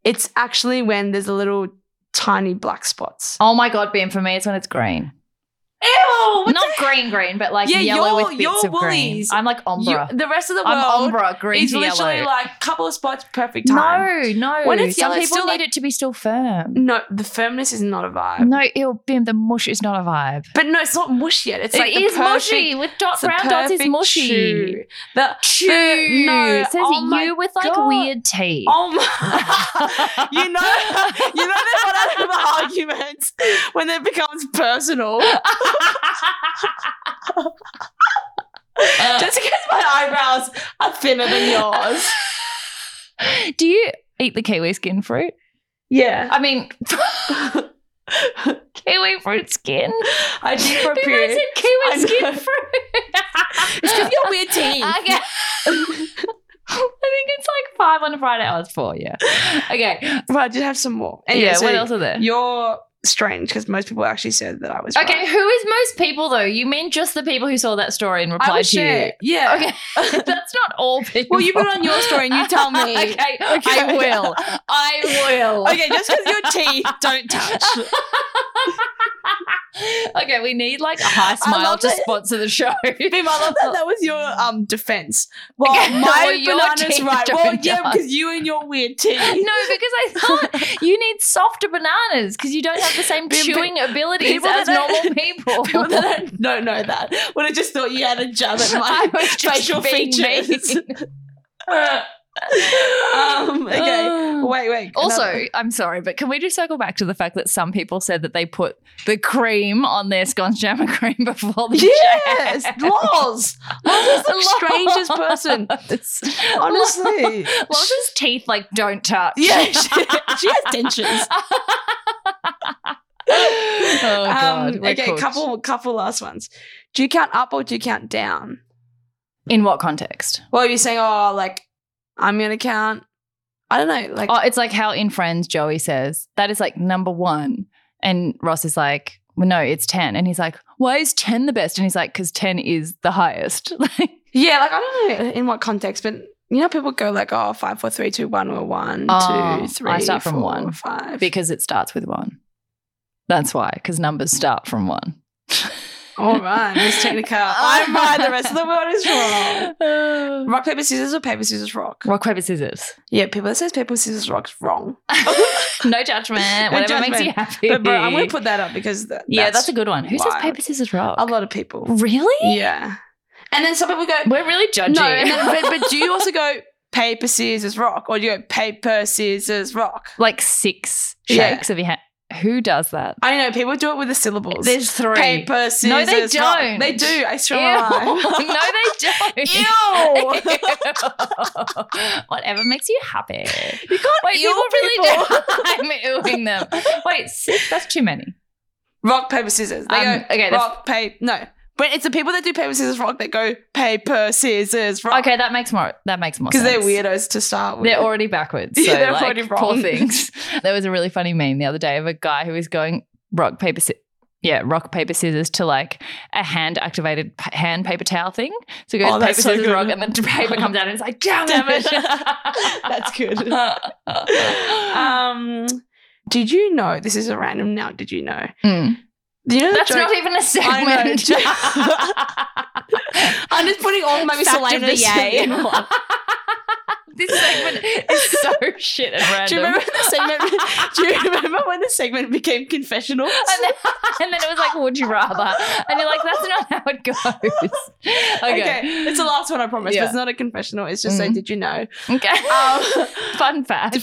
It's actually when there's a little tiny black spots. Oh, my God, Ben, for me it's when it's green. Ew! Not green, but like yellow with bits of green. I'm like ombre. The rest of the world is literally yellow. Like a couple of spots, perfect time. No. When it's yellow, people need it to be still firm. No, the firmness is not a vibe. No, ew, Bim, the mush is not a vibe. But no, it's not mush yet. It's like is mushy. With round dots is mushy. No, it says you with like weird teeth. Oh my. You know they're not out of arguments when it becomes personal. Just because my eyebrows are thinner than yours. Do you eat the kiwi skin fruit? Yeah. I mean, kiwi fruit skin? I do for a period. You said kiwi skin fruit. It's because you're weird teeth. Okay. I think it's like 5 on a Friday. I was 4, yeah. Okay. Well, I did have some more. Anyway, yeah, so what else are there? You're... strange because most people actually said that I was okay, right. Who is most people though? You mean just the people who saw that story and replied to you? Yeah. Okay. That's not all people. Well, you put it on your story and you tell me. Okay. I will. Okay, just because your teeth don't touch. Okay, we need like a high smile to sponsor the show. Bim, I love that was your defense. Well, okay, my banana's right. Well, yeah, because you and your weird teeth. No, because I thought you need softer bananas because you don't have the same chewing abilities as normal people. People that don't know that would have just thought you had a jab at my facial features. Okay. Wait. Also, I'm sorry, but can we just circle back to the fact that some people said that they put the cream on their scones, jam and cream before the jam? Yes, Loz. Loz is the strangest person. Honestly. Loz's teeth, like, don't touch. Yeah, she has dentures. God, okay, cooked. couple last ones. Do you count up or do you count down? In what context? Well, you're saying, oh, like, I'm going to count. I don't know. Like, oh, it's like how in Friends Joey says, that is like number one. And Ross is like, well, no, it's 10. And he's like, why is 10 the best? And he's like, because 10 is the highest. Like, yeah, like, I don't know in what context, but, you know, people go like, oh, 5, 4, 3, 2, 1, or 1, oh, 2, 3, I start from 4, 1, 5. Because it starts with 1. That's why, because numbers start from 1. All right, Miss Technica. I'm right. The rest of the world is wrong. Rock, paper, scissors or paper, scissors, rock? Rock, paper, scissors. Yeah, people that says paper, scissors, rock's wrong. No judgment. Whatever makes you happy. But, bro, I'm going to put that up because that's a good one. Who says paper, scissors, rock? A lot of people. Really? Yeah. And then some people go, we're really judging. No, and then, but do you also go paper, scissors, rock? Or do you go paper, scissors, rock? Like 6 shakes of your hand. Who does that? I know. People do it with the syllables. There's 3. Paper, scissors. No, they don't. Rock. They do. I swear. No, they don't. Ew. Whatever makes you happy. You can't wait, people really do. I'm ewing them. Wait, 6? That's too many. Rock, paper, scissors. They go, okay, rock, paper. No. But it's the people that do paper, scissors, rock that go paper, scissors, rock. Okay, that makes more sense. Because they're weirdos to start with. They're already backwards. So yeah, they're like, already wrong. Poor things. There was a really funny meme the other day of a guy who was going rock, paper, scissors to like a hand-activated hand paper towel thing. So he goes paper, scissors, rock, and then paper comes out and it's like, damn it. That's good. Did you know, this is a random now, did you know? Mm. You know that's not even a segment. I'm just putting all my miscellaneous in one. This segment is so shit and random. Do you remember when the segment became confessional? And then it was like, would you rather? And you're like, that's not how it goes. Okay. It's the last one, I promise. Yeah. But it's not a confessional. It's just did you know? Okay. Fun fact.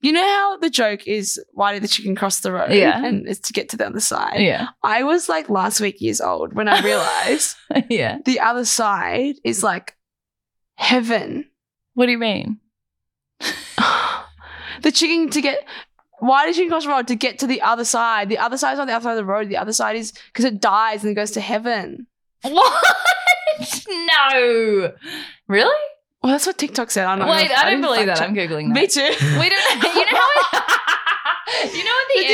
You know how the joke is, why did the chicken cross the road? Yeah. And it's to get to the other side. Yeah. I was like last week years old when I realised the other side is like heaven. What do you mean? Why did you cross the road to get to the other side? The other side is not the other side of the road. The other side is because it dies and it goes to heaven. What? No. Really? Well, that's what TikTok said. I don't believe that. I'm Googling that. Me too. We don't know. At the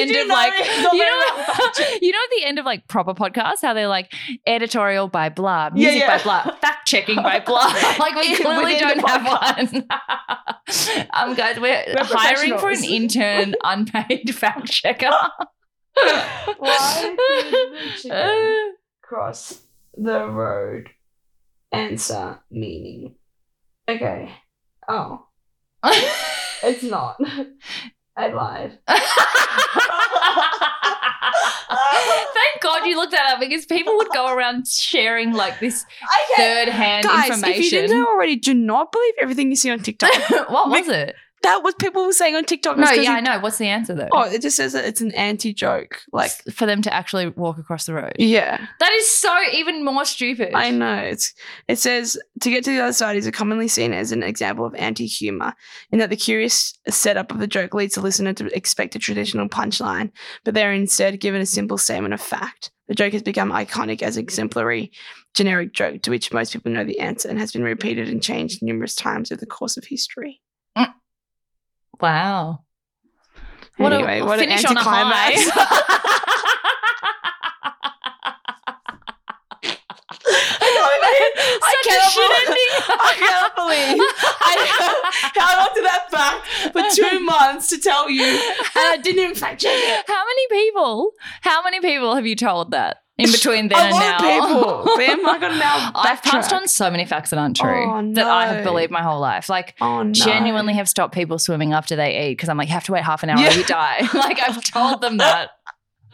end of like proper podcasts how they're like editorial by blah, music by blah, fact checking by blah. Like we clearly don't have one. Guys, we're hiring for an intern unpaid fact checker. Why did the chicken cross the road? Answer meaning. Okay. Oh. It's not. I lied. Thank God you looked that up because people would go around sharing like this third-hand information. Guys, if you didn't know already, do not believe everything you see on TikTok. What was it? That was people were saying on TikTok. No, I know. What's the answer though? Oh, it just says that it's an anti-joke. Like for them to actually walk across the road. Yeah. That is so even more stupid. I know. It says to get to the other side is commonly seen as an example of anti-humour in that the curious setup of the joke leads the listener to expect a traditional punchline, but they're instead given a simple statement of fact. The joke has become iconic as exemplary generic joke to which most people know the answer and has been repeated and changed numerous times over the course of history. Mm. Wow. Anyway, what an anticlimax. I cannot believe held on to that fact for 2 months to tell you and I didn't even fact check it. How many people have you told that? In between then and now. A lot of people. Bam, I got now backtrack. I've passed on so many facts that aren't true that I have believed my whole life. Like genuinely have stopped people swimming after they eat because I'm like, you have to wait half an hour or you die. Like I've told them that.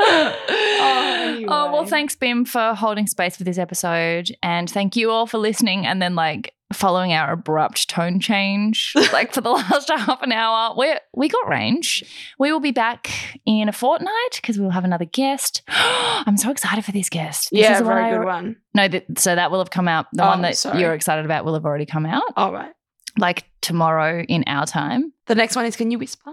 Anyway. Oh, well, thanks, Bim, for holding space for this episode. And thank you all for listening and then like following our abrupt tone change like for the last half an hour. We got range. We will be back in a fortnight because we'll have another guest. I'm so excited for this guest. This is a very good one. No, so that will have come out. The one that you're excited about will have already come out. All right. Like tomorrow in our time. The next one is Can You Whisper?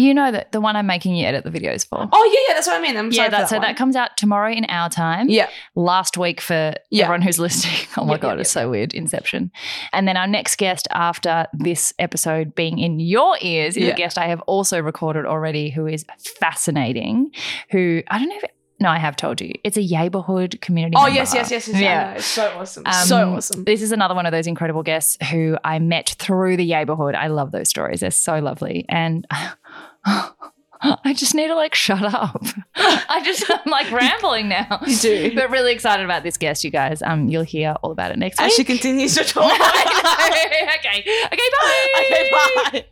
You know that the one I'm making you edit the videos for. Oh, yeah, that's what I mean. I'm sorry, that's for that one. That comes out tomorrow in our time. Yeah. Last week for everyone who's listening. Oh, my God, it's so weird. Inception. And then our next guest after this episode being in your ears is a guest I have also recorded already who is fascinating, who I don't know if – no, I have told you. It's a Yaybourhood community member. Yes. Yeah. It's so awesome. This is another one of those incredible guests who I met through the Yaybourhood. I love those stories. They're so lovely. And I just need to, like, shut up. I'm, like, rambling now. You do. But really excited about this guest, you guys. You'll hear all about it next week. As she continues to talk. Okay. Okay, bye.